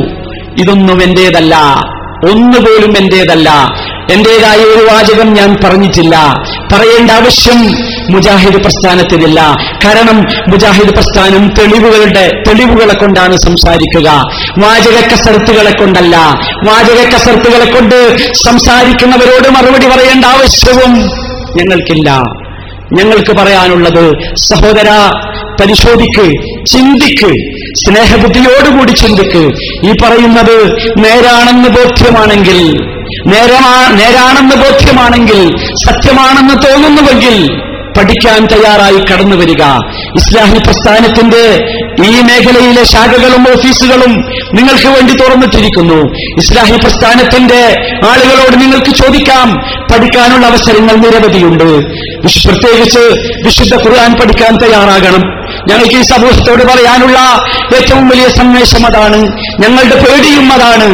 ഇതൊന്നും എന്റേതല്ല, ഒന്നുപോലും എന്റേതല്ല. എന്റേതായ ഒരു വാചകം ഞാൻ പറഞ്ഞിട്ടില്ല. പറയേണ്ട ആവശ്യം മുജാഹിദ് പ്രസ്ഥാനത്തിനില്ല. കാരണം മുജാഹിദ് പ്രസ്ഥാനം തെളിവുകളുടെ തെളിവുകളെ കൊണ്ടാണ് സംസാരിക്കുക, വാചക കസർത്തുകളെ കൊണ്ടല്ല. വാചക കസർത്തുകളെ കൊണ്ട് സംസാരിക്കുന്നവരോട് മറുപടി പറയേണ്ട ആവശ്യവും ഞങ്ങൾക്കില്ല. ഞങ്ങൾക്ക് പറയാനുള്ളത് സഹോദര പരിശോധിക്ക്, ചിന്തിക്ക്, സ്നേഹബുദ്ധിയോടുകൂടി ചിന്തിക്ക്. ഈ പറയുന്നത് നേരാണെന്ന് ബോധ്യമാണെങ്കിൽ, നേരമാ നേരാണെന്ന് ബോധ്യമാണെങ്കിൽ, സത്യമാണെന്ന് തോന്നുന്നുവെങ്കിൽ പഠിക്കാൻ തയ്യാറായി കടന്നു വരിക. ഇസ്ലാഹി പ്രസ്ഥാനത്തിന്റെ ഈ മേഖലയിലെ ശാഖകളും ഓഫീസുകളും നിങ്ങൾക്ക് വേണ്ടി തുറന്നിട്ടിരിക്കുന്നു. ഇസ്ലാഹി പ്രസ്ഥാനത്തിന്റെ ആളുകളോട് നിങ്ങൾക്ക് ചോദിക്കാം. പഠിക്കാനുള്ള അവസരങ്ങൾ നിരവധിയുണ്ട്. പ്രത്യേകിച്ച് വിശുദ്ധ ഖുർആൻ പഠിക്കാൻ തയ്യാറാകണം. ഞങ്ങൾക്ക് ഈ സമൂഹത്തോട് പറയാനുള്ള ഏറ്റവും വലിയ സന്ദേശം അതാണ്. ഞങ്ങളുടെ പേടിയും അതാണ്.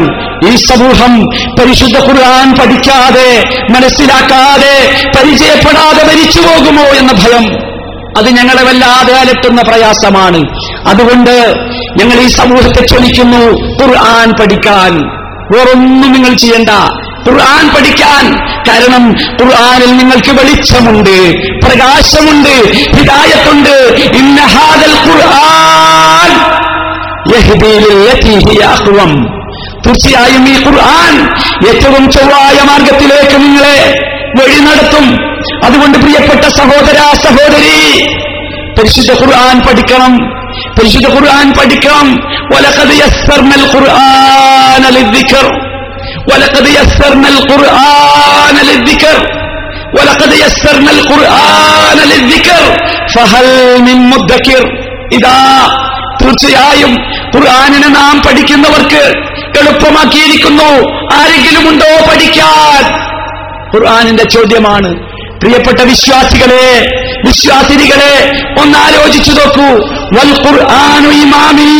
ഈ സമൂഹം പരിശുദ്ധ ഖുർആൻ പഠിക്കാതെ, മനസ്സിലാക്കാതെ, പരിചയപ്പെടാതെ മരിച്ചു പോകുമോ എന്ന ഭയം, അത് ഞങ്ങളെ വല്ലാതെ അലട്ടുന്ന പ്രയാസമാണ്. അതുകൊണ്ട് ഞങ്ങൾ ഈ സമൂഹത്തെ ക്ഷണിക്കുന്നു ഖുർആൻ പഠിക്കാൻ. വേറൊന്നും നിങ്ങൾ ചെയ്യണ്ട, ഖുർആൻ പഠിക്കാൻ. കാരണം ഖുർആനിൽ നിങ്ങൾക്ക് വെളിച്ചമുണ്ട്, പ്രകാശമുണ്ട്, ഹിദായത്തുണ്ട്. ഇന്ന ഹാദൽ ഖുർആൻ യഹ്ദീ ലില്ലതീ ഹിയ അഖ്വം. തീർച്ചയായും ഈ ഖുർആൻ ഏറ്റവും ചൊവ്വായ മാർഗത്തിലേക്ക് നിങ്ങളെ വഴി നടത്തും. അതുകൊണ്ട് പ്രിയപ്പെട്ട സഹോദര സഹോദരി, പരിശുദ്ധ ഖുർആൻ പഠിക്കണം, പരിശുദ്ധ ഖുർആൻ പഠിക്കണം. വലഖദ് യസ്സർനൽ ഖുർആന ലിദ്ദിക്ർ, വലഖദ് യസ്സർനൽ ഖുർആന ലിദ്ദിക്ർ, വലഖദ് യസ്സർനൽ ഖുർആന ലിദ്ദിക്ർ ഫഹൽ മിൻ മുദ്ദക്കിർ. ഇതാ തീർച്ചയായും ഖുർആനിനെ നാം പഠിക്കുന്നവർക്ക് എളുപ്പമാക്കിയിരിക്കുന്നു. ആരെങ്കിലും ഉണ്ടോ പഠിക്കാൻ? ഖുർആനിന്റെ ചോദ്യമാണ്. പ്രിയപ്പെട്ട വിശ്വാസികളെ, വിശ്വാസിനികളെ, ഒന്നാലോചിച്ചു നോക്കൂ. വൽ ഖുർആനു ഇമാമീ,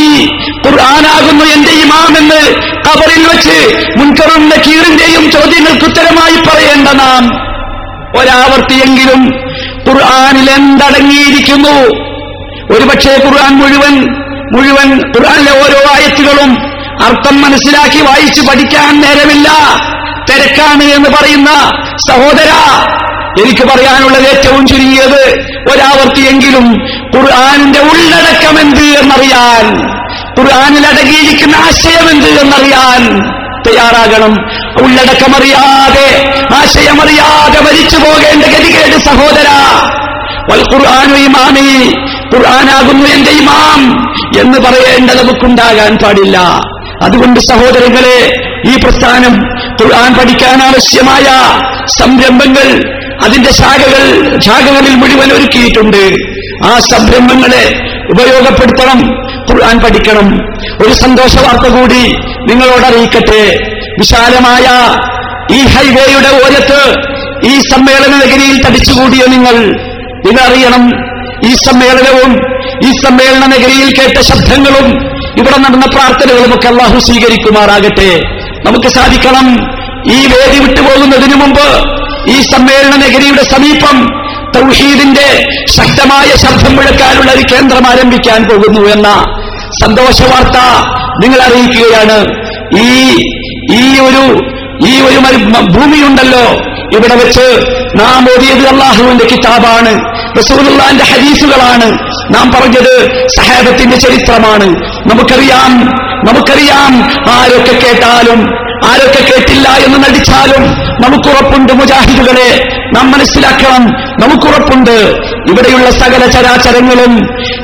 ഖുർആനാകുന്നു എന്റെ ഇമാമെന്ന് ഖബറിൽ വെച്ച് മുൻകറും നക്കീറിന്റെയും ചോദ്യങ്ങൾക്ക് ഉത്തരമായി പറയേണ്ട നാം ഒരാവർത്തിയെങ്കിലും ഖുർആനിൽ എന്തടങ്ങിയിരിക്കുന്നു. ഒരുപക്ഷേ ഖുർആൻ മുഴുവൻ മുഴുവൻ ഖുർആനിലെ ഓരോ ആയത്തുകളും അർത്ഥം മനസ്സിലാക്കി വായിച്ചു പഠിക്കാൻ നേരമില്ല, തിരക്കാണ് എന്ന് പറയുന്ന സഹോദര, എനിക്ക് പറയാനുള്ളത് ഏറ്റവും ചുരുങ്ങിയത് ഒരാവർത്തിയെങ്കിലും ഖുർആനിന്റെ ഉള്ളടക്കം എന്ത് എന്നറിയാൻ, ഖുർആനിൽ അടങ്ങിയിരിക്കുന്ന ആശയം എന്ത് എന്നറിയാൻ തയ്യാറാകണം. ഉള്ളടക്കമറിയാതെ, ആശയമറിയാതെ മരിച്ചു പോകേണ്ട ഗതികേട് സഹോദര. വൽ ഖുർആനു ഇമാമീ, ഖുർആനാകുന്നു എന്റെ ഇമാം എന്ന് പറയേണ്ടത് നമുക്കുണ്ടാകാൻ പാടില്ല. അതുകൊണ്ട് സഹോദരങ്ങളെ, ഈ പ്രസ്ഥാനം ഖുർആൻ പഠിക്കാൻ ആവശ്യമായ സംരംഭങ്ങൾ അതിന്റെ ശാഖകൾ ശാഖകളിൽ മുഴുവൻ ഒരുക്കിയിട്ടുണ്ട്. ആ സംരംഭങ്ങളെ ഉപയോഗപ്പെടുത്തണം, ഖുർആൻ പഠിക്കണം. ഒരു സന്തോഷ വാർത്ത കൂടി നിങ്ങളോട് അറിയിക്കട്ടെ. വിശാലമായ ഈ ഹൈവേയുടെ ഓരത്ത് ഈ സമ്മേളന നഗരിയിൽ തടിച്ചുകൂടിയ നിങ്ങൾ ഇതറിയണം. ഈ സമ്മേളനവും ഈ സമ്മേളന നഗരിയിൽ കേട്ട ശബ്ദങ്ങളും ഇവിടെ നടന്ന പ്രാർത്ഥനകളുമൊക്കെ അള്ളാഹു സ്വീകരിക്കുമാറാകട്ടെ. നമുക്ക് സാധിക്കണം ഈ വേദി വിട്ടുപോകുന്നതിനു മുമ്പ് ഈ സമ്മേളന നഗരിയുടെ സമീപം തൗഹീദിന്റെ ശക്തമായ ശബ്ദം മുഴക്കാനുള്ള ഒരു കേന്ദ്രം ആരംഭിക്കാൻ പോകുന്നു എന്ന സന്തോഷ വാർത്ത നിങ്ങൾ അറിയിക്കുകയാണ്. ഈ ഈ ഒരു ഈ ഒരു ഭൂമിയുണ്ടല്ലോ, ഇവിടെ വെച്ച് നാം ഓതിയത് അള്ളാഹുവിന്റെ കിതാബാണ്. റസൂലുള്ളാഹിന്റെ ഹദീസുകളാണ് നാം പറഞ്ഞത്, സഹാബത്തിന്റെ ചരിത്രമാണ്. നമുക്കറിയാം നമുക്കറിയാം ആരൊക്കെ കേട്ടാലും ആരൊക്കെ കേട്ടില്ല എന്ന് നടിച്ചാലും നമുക്കുറപ്പുണ്ട്. മുജാഹിദുകളെ നാം മനസ്സിലാക്കണം, നമുക്കുറപ്പുണ്ട്. ഇവിടെയുള്ള സകല ചരാചരങ്ങളും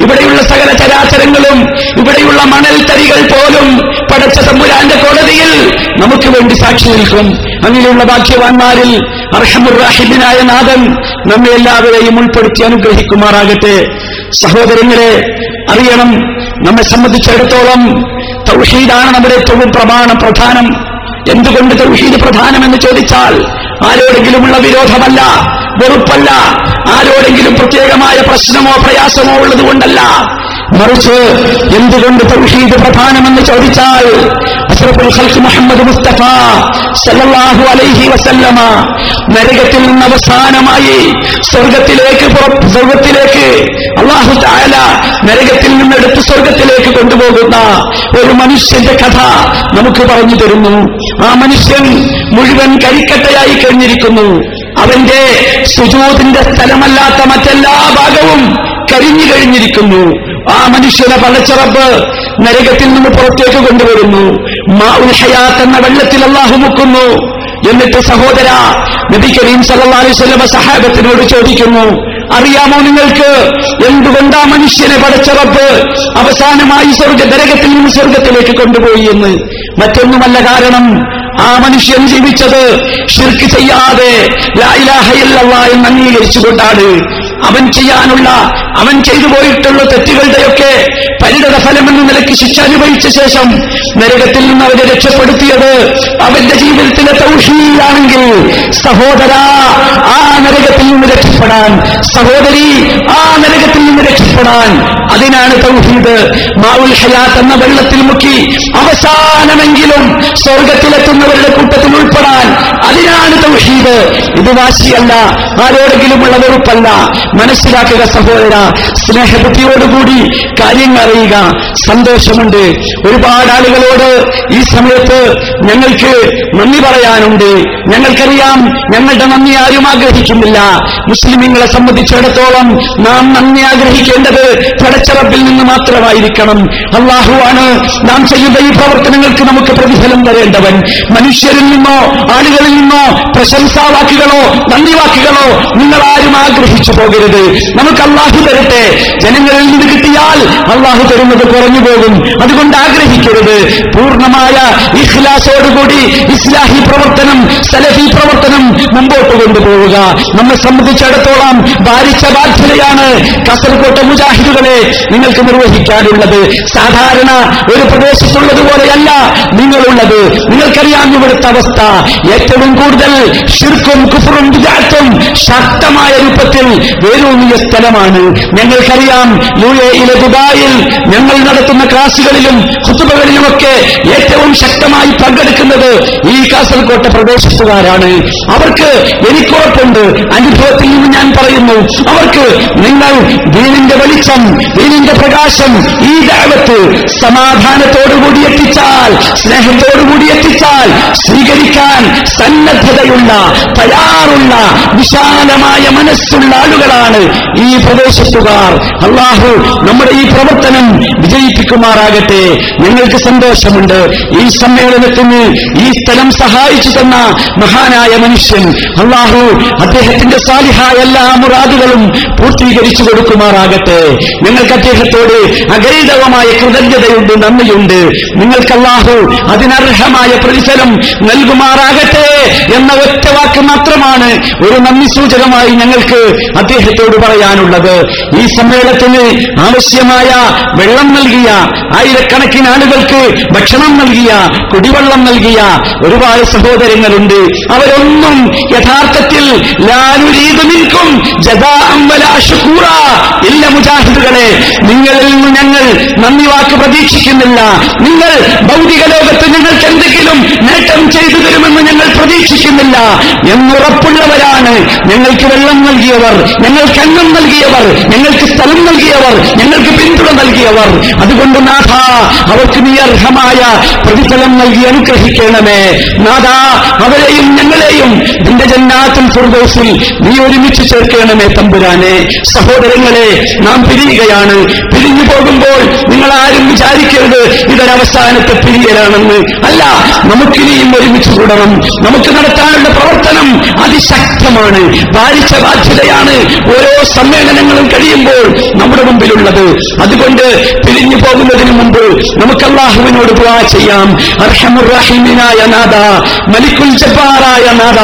ഇവിടെയുള്ള സകല ചരാചരങ്ങളും ഇവിടെയുള്ള മണൽ തരികൾ പോലും പടച്ച തമ്പുരാന്റെ കോടതിയിൽ നമുക്ക് വേണ്ടി സാക്ഷി നിൽക്കും. അങ്ങനെയുള്ള ഭാഗ്യവാന്മാരിൽ അർഹമുർ റഹീമിനായ നാഥൻ നമ്മെ എല്ലാവരെയും ഉൾപ്പെടുത്തി അനുഗ്രഹിക്കുമാറാകട്ടെ. സഹോദരങ്ങളെ, അറിയണം, നമ്മെ സംബന്ധിച്ചിടത്തോളം തൗഹീദാണ് നമ്മുടെ ഏറ്റവും പ്രമാണ പ്രധാനം. എന്തുകൊണ്ട് തൗഹീദ് പ്രധാനം എന്ന് ചോദിച്ചാൽ, ആരോടെങ്കിലുമുള്ള വിരോധമല്ല, വെറുപ്പല്ല, ആരോടെങ്കിലും പ്രത്യേകമായ പ്രശ്നമോ പ്രയാസമോ ഉള്ളതുകൊണ്ടല്ല, മറിച്ച് എന്തുകൊണ്ട് തൗഹീദ് പ്രധാനമെന്ന് ചോദിച്ചാൽ, അഷ്റഫുൽ ഖൽഖ് മുഹമ്മദ് മുസ്തഫ സല്ലല്ലാഹു അലൈഹി വസല്ലമ നരകത്തിൽ നിന്ന് അവസാനമായി സ്വർഗത്തിലേക്ക് സ്വർഗത്തിലേക്ക് അല്ലാഹു തആല നരകത്തിൽ നിന്നെടുത്ത് സ്വർഗത്തിലേക്ക് കൊണ്ടുപോകുന്ന ഒരു മനുഷ്യന്റെ കഥ നമുക്ക് പറഞ്ഞു തരുന്നു. ആ മനുഷ്യൻ മുഴുവൻ കരിക്കട്ടയായി കഴിഞ്ഞിരിക്കുന്നു. അവന്റെ സുജൂദിന്റെ സ്ഥലമല്ലാത്ത മറ്റെല്ലാ ഭാഗവും കരിഞ്ഞു കഴിഞ്ഞിരിക്കുന്നു. ആ മനുഷ്യനെ പടച്ച റബ്ബ് നരകത്തിൽ നിന്ന് പുറത്തേക്ക് കൊണ്ടുവരുന്നു. മാഉൽ ഹയാത്ത് എന്ന വെള്ളത്തിൽ അല്ലാഹു മുക്കുന്നു. എന്നിട്ട് സഹോദര, നബി കരീം സല്ലല്ലാഹു അലൈഹി വസല്ലം സഹാബത്തിനോട് ചോദിക്കുന്നു, അറിയാമോ നിങ്ങൾക്ക് എന്തുകൊണ്ട് ആ മനുഷ്യനെ പടച്ച റബ്ബ് അവസാനമായി സ്വർഗ നരകത്തിൽ നിന്ന് സ്വർഗത്തിലേക്ക് കൊണ്ടുപോയി എന്ന്? മറ്റൊന്നുമല്ല, കാരണം ആ മനുഷ്യൻ ജീവിച്ചത് ശിർക്ക് ചെയ്യാതെ ലാ ഇലാഹ ഇല്ലല്ലാഹ് എന്ന് അംഗീകരിച്ചുകൊണ്ടാണ്. അവൻ ചെയ്യാനുള്ള അവൻ ചെയ്തു പോയിട്ടുള്ള തെറ്റുകളുടെയൊക്കെ പരിണിത ഫലമെന്ന നിലയ്ക്ക് ശിക്ഷ അനുഭവിച്ച ശേഷം നരകത്തിൽ നിന്ന് അവരെ രക്ഷപ്പെടുത്തിയത് അവന്റെ ജീവിതത്തിലെ തൗഹീദാണെങ്കിൽ, സഹോദര, ആ നരകത്തിൽ നിന്ന് രക്ഷപ്പെടാൻ, സഹോദരി, ആ നരകത്തിൽ നിന്ന് രക്ഷപ്പെടാൻ അതിനാണ് തൗഹീദ്. മാഉൽ ഹയാത്ത് എന്ന വെള്ളത്തിൽ മുക്കി അവസാനമെങ്കിലും സ്വർഗത്തിലെത്തുന്നവരുടെ കൂട്ടത്തിൽ ഉൾപ്പെടാൻ അതിനാണ് തൗഹീദ്. ഇത് വാശിയല്ല, ആരോടെങ്കിലുമുള്ള വെറുപ്പല്ല. മനസ്സിലാക്കുക സഹോദര, സ്നേഹബുദ്ധിയോടുകൂടി കാര്യങ്ങൾ അറിയുക. സന്തോഷമുണ്ട്, ഒരുപാട് ആളുകളോട് ഈ സമയത്ത് ഞങ്ങൾക്ക് നന്ദി പറയാനുണ്ട്. ഞങ്ങൾക്കറിയാം ഞങ്ങളുടെ നന്ദി ആരും ആഗ്രഹിക്കുന്നില്ല. മുസ്ലിമീങ്ങളെ സംബന്ധിച്ചിടത്തോളം നാം നന്ദി ആഗ്രഹിക്കേണ്ടത് പടച്ച റബ്ബിൽ നിന്ന് മാത്രമായിരിക്കണം. അല്ലാഹുവാണ് നാം ചെയ്യുന്ന ഈ പ്രവർത്തനങ്ങൾക്ക് നമുക്ക് പ്രതിഫലം തരേണ്ടവൻ. മനുഷ്യരിൽ നിന്നോ ആളുകളിൽ നിന്നോ പ്രശംസാവാക്കുകളോ നന്ദി വാക്കുകളോ നിങ്ങൾ ആരും ആഗ്രഹിച്ചു പോകരുത്. നമുക്ക് അല്ലാഹു തരട്ടെ. ജനങ്ങളിൽ നിന്ന് കിട്ടിയാൽ അല്ലാഹു തരുന്നത് കുറഞ്ഞു പോകും. അതുകൊണ്ട് ആഗ്രഹിക്കരുത്. പൂർണ്ണമായ ഇഖ്ലാസോടുകൂടി ഇസ്ലാഹി പ്രവർത്തനം, സലഫി പ്രവർത്തനം മുമ്പോട്ട് കൊണ്ടുപോവുക. നമ്മെ സംബന്ധിച്ചിടത്തോളം ഭാരിച്ച ബാധ്യതയാണ് കാസർകോട്ടെ മുജാഹിദുകളെ നിങ്ങൾക്ക് നിർവഹിക്കാനുള്ളത്. സാധാരണ ഒരു പ്രദേശത്തുള്ളത് പോലെയല്ല നിങ്ങളുള്ളത്. നിങ്ങൾക്കറിയാം ഇവിടുത്തെ അവസ്ഥ. ഏറ്റവും കൂടുതൽ ശിർക്കും കുഫറും ബിദ്അത്തും ശക്തമായ രൂപത്തിൽ വേരൂന്നിയ സ്ഥലമാണ്. ഞങ്ങൾക്കറിയാം യു എയിലെ ദുബായിൽ ഞങ്ങൾ നടത്തുന്ന ക്ലാസുകളിലും ഖുതുബകളിലുമൊക്കെ ഏറ്റവും ശക്തമായി പങ്കെടുക്കുന്നത് ഈ കാസർകോട്ടെ പ്രദേശത്തുകാരാണ്. അവർക്ക് എനിക്കുറപ്പുണ്ട്, അനുഭവത്തിൽ നിന്ന് ഞാൻ പറയുന്നു, അവർക്ക് നിങ്ങൾ ദീനിന്റെ വെളിച്ചം, ദീനിന്റെ പ്രകാശം, ഈ ദഅവത്ത് സമാധാനത്തോടുകൂടി എത്തിച്ചാൽ, സ്നേഹത്തോടുകൂടി എത്തിച്ചാൽ, സ്വീകരിക്കാൻ സന്നദ്ധതയുള്ള, തയ്യാറുള്ള, വിശാലമായ മനസ്സുള്ള ആളുകളാണ് ഈ പ്രദേശത്തുകാർ. അല്ലാഹു നമ്മുടെ ഈ പ്രവർത്തനം വിജയിപ്പിക്കുമാറാകട്ടെ. ഞങ്ങൾക്ക് സന്തോഷമുണ്ട്. ഈ സമ്മേളനത്തിന് ഈ സ്ഥലം സഹായിച്ചു തന്ന മഹാനായ മനുഷ്യൻ അല്ലാഹു അദ്ദേഹത്തിന്റെ സാലിഹായ എല്ലാ മുറാദുകളും പൂർത്തീകരിച്ചു കൊടുക്കുമാറാകട്ടെ. ഞങ്ങൾക്ക് അദ്ദേഹത്തോട് അഗൈതവമായ കൃതജ്ഞതയുണ്ട്, നന്ദിയുണ്ട്. നിങ്ങൾക്ക് അല്ലാഹു അതിനർഹമായ പ്രതിഫലം നൽകുമാറാകട്ടെ എന്ന ഒറ്റ വാക്ക് മാത്രമാണ് ഒരു നന്ദി സൂചകമായി ഞങ്ങൾക്ക് അദ്ദേഹത്തോട് പറയാനുള്ളത്. ഈ സമ്മേളനത്തിന് ആവശ്യമായ വെള്ളം നൽകിയ, ആയിരക്കണക്കിന് ആളുകൾക്ക് ഭക്ഷണം നൽകിയ, കുടിവെള്ളം നൽകിയ ഒരുപാട് സഹോദരങ്ങളുണ്ട്. അവരൊന്നും യഥാർത്ഥത്തിൽ ലാ നുരീദു മിൻകും ജസാഅൻ വലാ ശുകൂറാ ഇല്ല പ്രിയമുള്ള മുജാഹിദുകളെ, നിങ്ങളിൽ നിന്ന് ഞങ്ങൾ നന്ദി വാക്ക് പ്രതീക്ഷിക്കുന്നില്ല. നിങ്ങൾ ഭൗതിക ലോകത്ത് നിങ്ങൾക്ക് എന്തെങ്കിലും നേട്ടം ചെയ്തു തരുമെന്ന് ഞങ്ങൾ പ്രതീക്ഷിക്കുന്നില്ല എന്നുറപ്പുള്ളവരാണ് ഞങ്ങൾക്ക് വെള്ളം നൽകിയവർ, ഞങ്ങൾക്ക് അന്നം നൽകിയവർ, ഞങ്ങൾക്ക് സ്ഥലം നൽകിയവർ, ഞങ്ങൾക്ക് പിന്തുണ നൽകിയവർ. അതുകൊണ്ട് നാഥ, അവർക്ക് നീ അർഹമായ പ്രതിഫലം നൽകി അനുഗ്രഹിക്കണമേ. നാഥ, അവരെയും ഞങ്ങളെയും നിന്റെ ജന്നാത്തുൽ ഫിർദൗസിൽ നീ ഒരുമിച്ച് ചേർക്കണമേ തമ്പുരാനെ. സഹോദരങ്ങളെ, നാം പിരിയുകയാണ്. പിരിഞ്ഞു പോകുമ്പോൾ നിങ്ങൾ ആരും വിചാരിക്കരുത് ഇതൊരവസാനത്തെ പിരിയലാണെന്ന്. അല്ല, നമുക്കിനിയും ഒരുമിച്ച് കൂടണം. നമുക്ക് നടത്താനുള്ള പ്രവർത്തനം അതിശക്തമാണ്, ഭാരിച്ച ബാധ്യതയാണ് ഓരോ സമ്മേളനങ്ങളും കഴിയുമ്പോൾ നമ്മുടെ മുമ്പിലുള്ളത്. അതുകൊണ്ട് പിരിഞ്ഞു പോകുന്നതിന് മുമ്പ് നമുക്ക് അല്ലാഹുവിനോട് ദുആ ചെയ്യാം. അർഹമുർ റഹീമിനായ നാഥ, മലിക്കുൽ ജബ്ബാറായ നാഥ,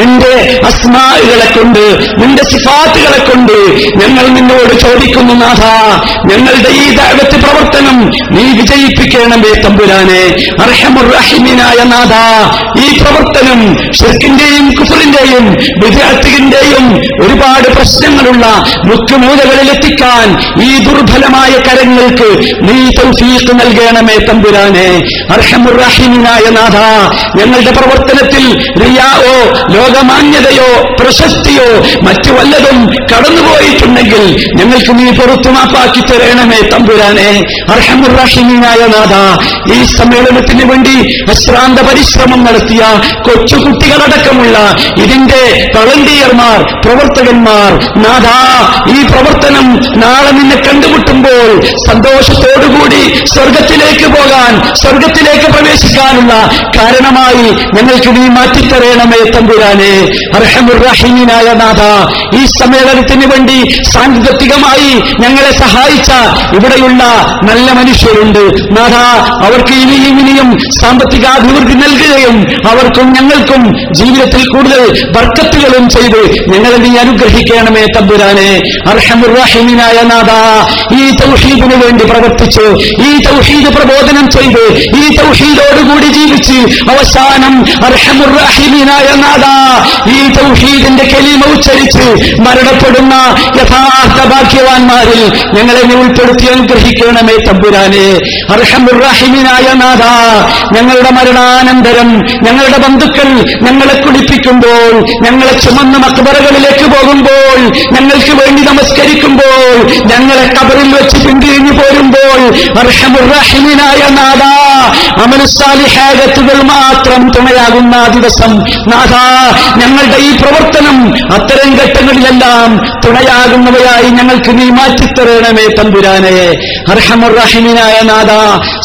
നിന്റെ അസ്മാഉകളെ കൊണ്ട്, നിന്റെ സിഫാത്തുകളെ കൊണ്ട് ഞങ്ങൾ നിന്നോട് ചോദിക്കുന്നു നാഥ, ഞങ്ങളുടെ ഈ ദഅവത്ത് പ്രവർത്തനം നീ വിജയിപ്പിക്കണമേ തമ്പുരാനെ. അർഹമുർ റഹീമിനായ നാഥ, ഈ പ്രവർത്തനം ശിർക്കിന്റെയും കുഫറിന്റെയും ബിദ്അത്തിന്റെയും ഒരുപാട് പ്രശ്നങ്ങളുള്ള മുക്കുമൂലകളിൽ എത്തിക്കാൻ ഈ ദുർബലമായ കരങ്ങൾക്ക് നീ തൗഫീഖ് നൽകണമേ തമ്പുരാനെ. അർഹമുർ റഹീമിനായ നാഥ, ഞങ്ങളുടെ പ്രവർത്തനത്തിൽ റിയാവോ, ലോകമാന്യതയോ, പ്രശസ്തിയോ മറ്റു വല്ലതും കടന്നുപോയിട്ടുണ്ടെങ്കിൽ ഞങ്ങൾക്ക് നീ പുറത്തുമാപ്പാക്കി തരണമേ തമ്പുരാനെ. അർഹമുർ റഹീമിനായ നാഥ, ഈ സമ്മേളനത്തിന് വേണ്ടി അശ്രാന്ത പരിശ്രമം നടത്തിയ കൊച്ചുകുട്ടികളടക്കമുള്ള ഇതിന്റെ വളണ്ടിയർമാർ, പ്രവർത്തകന്മാർ, നാഥ, ഈ പ്രവർത്തനം നാളെ നിന്നെ കണ്ടുമുട്ടുമ്പോൾ സന്തോഷത്തോടുകൂടി സ്വർഗത്തിലേക്ക് പോകാൻ, സ്വർഗത്തിലേക്ക് പ്രവേശിക്കാനുള്ള കാരണമായി ഞങ്ങൾക്ക് നീ മാറ്റിത്തരേണമേ തമ്പുരാനെ. അർഹമുർ റഹീമിനായ നാഥ, ഈ സമ്മേളനത്തിന് വേണ്ടി സാങ്കേതികമായി ഞങ്ങളെ സഹായിച്ച ഇവിടെയുള്ള നല്ല മനുഷ്യരുണ്ട് നാഥ, അവർക്ക് ഇനിയും ഇനിയും സാമ്പത്തികാഭിവൃദ്ധി നൽകുകയും അവർക്കും ഞങ്ങൾക്കും ജീവിതത്തിൽ കൂടുതൽ ബർക്കത്തുകളും ചെയ്ത് ഞങ്ങളെ നീ അനുഗ്രഹിക്കണമേ തമ്പുരാനെ. അർഹമുർ റഹീമിനായ നാഥ, ഈ തൗഹീദിനു വേണ്ടി പ്രവർത്തിച്ച്, ഈ തൗഹീദ് പ്രബോധനം ചെയ്ത്, ഈ തൗഹീദോടുകൂടി ജീവിച്ച് അവസാനം അർഹമുർ റഹീമിനായ നാഥ, ഈ തൗഹീദിന്റെ കലിമ ഉച്ചരിച്ച് മരണപ്പെടുന്ന യഥാർത്ഥ ഭാഗ്യവാന്മാരിൽ ഞങ്ങളെ നീ ഉൾപ്പെടുത്തി അനുഗ്രഹിക്കണമേ തമ്പുരാനെ. അർഹമുർ റഹീമിനായ നാഥ, ഞങ്ങളുടെ മരണാനന്തരം ഞങ്ങളുടെ ബന്ധുക്കൾ ഞങ്ങളെ കുടിപ്പിക്കുമ്പോൾ, ഞങ്ങളെ ചുമന്ന മഖ്ബറകളിലേക്ക് പോകുമ്പോൾ, ഞങ്ങൾക്ക് വേണ്ടി നമസ്കരിക്കുമ്പോൾ, ഞങ്ങളെ ഖബറിൽ വെച്ച് പിന്തിരിഞ്ഞു പോരുമ്പോൾ, അർഹമുർ റഹീമിനായ നാഥ, അമലു സാലിഹാത്തുകൾ മാത്രം തുണയാകുന്ന ദിവസം നാഥ, ഞങ്ങളുടെ ഈ പ്രവർത്തനം അത്തരം ഘട്ടങ്ങളിലെല്ലാം തുണയാകുന്നവയായി ഞങ്ങൾക്ക് നീ മാറ്റിത്തരണമേ തമ്പുരാനെ. അർഹമുർ റഹീമിനായ നാഥ,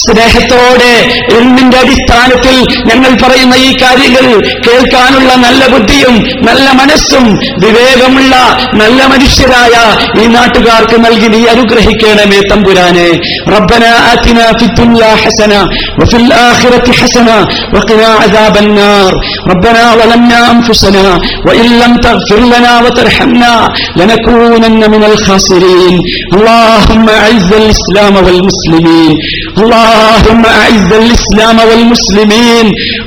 സ്നേഹത്തോടെ എണ്ണിന്റെ അടിസ്ഥാനത്തിൽ ഞങ്ങൾ പറയുന്ന ഈ കാര്യങ്ങൾ കേൾക്കാനുള്ള നല്ല ബുദ്ധിയും നല്ല മനസ്സും വിവേകമുള്ള നല്ല മനുഷ്യരായ ഈ നാട്ടുകാർക്ക് നൽകി നീ അനുഗ്രഹിക്കണമേ തമ്പുരാനെ. റബ്ബനാ ആതിനാ ഫിദ്ദുനിയാ ഹസന വഫിൽ ആഖിറതി ഹസന വഖിനാ അദാബന്നാർ റബ്ബനാ വലംനാ അൻഫുസനാ വഇല്ലം തഗ്ഫിർ ലനാ വതർഹംനാ ലനകൂനന്ന മിനൽ ഖാസിരീൻ. അല്ലാഹുമ്മ അഇസ്സൽ ഇസ്ലാമ വൽ മുസ്ലിമീൻ, അല്ലാഹുമ്മ അഇസ്സൽ ഇസ്ലാമ വൽ മുസ്ലിമീൻ,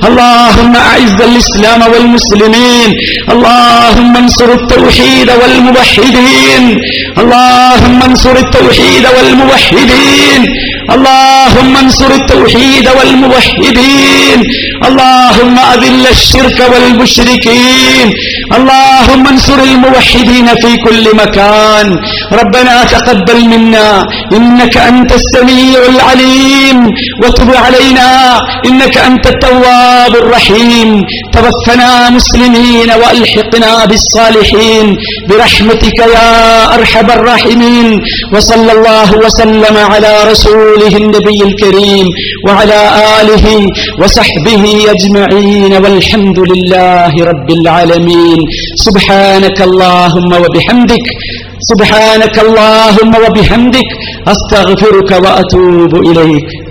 അല്ലാഹുമ്മ അഇസ്സൽ ഇസ്ലാമ വൽ മുസ്ലിമീൻ, അല്ലാഹുമ്മ അൻസുർ التوحيد والموحدين, اللهم انصر التوحيد والموحدين, اللهم انصر التوحيد والموحدين, اللهم أذل الشرك والمشركين, اللهم انصر الموحدين في كل مكان. ربنا تقبل منا إنك أنت السميع العليم وتب علينا إنك أنت التواب الرحيم. توفنا مسلمين وألحقنا بالصالحين برحمتك يا أرحم الراحمين. وصلى الله وسلم على رسوله النبي الكريم وعلى آله وصحبه أجمعين والحمد لله رب العالمين. سبحانك اللهم وبحمدك سبحانك اللهم وبحمدك أستغفرك وأتوب إليك.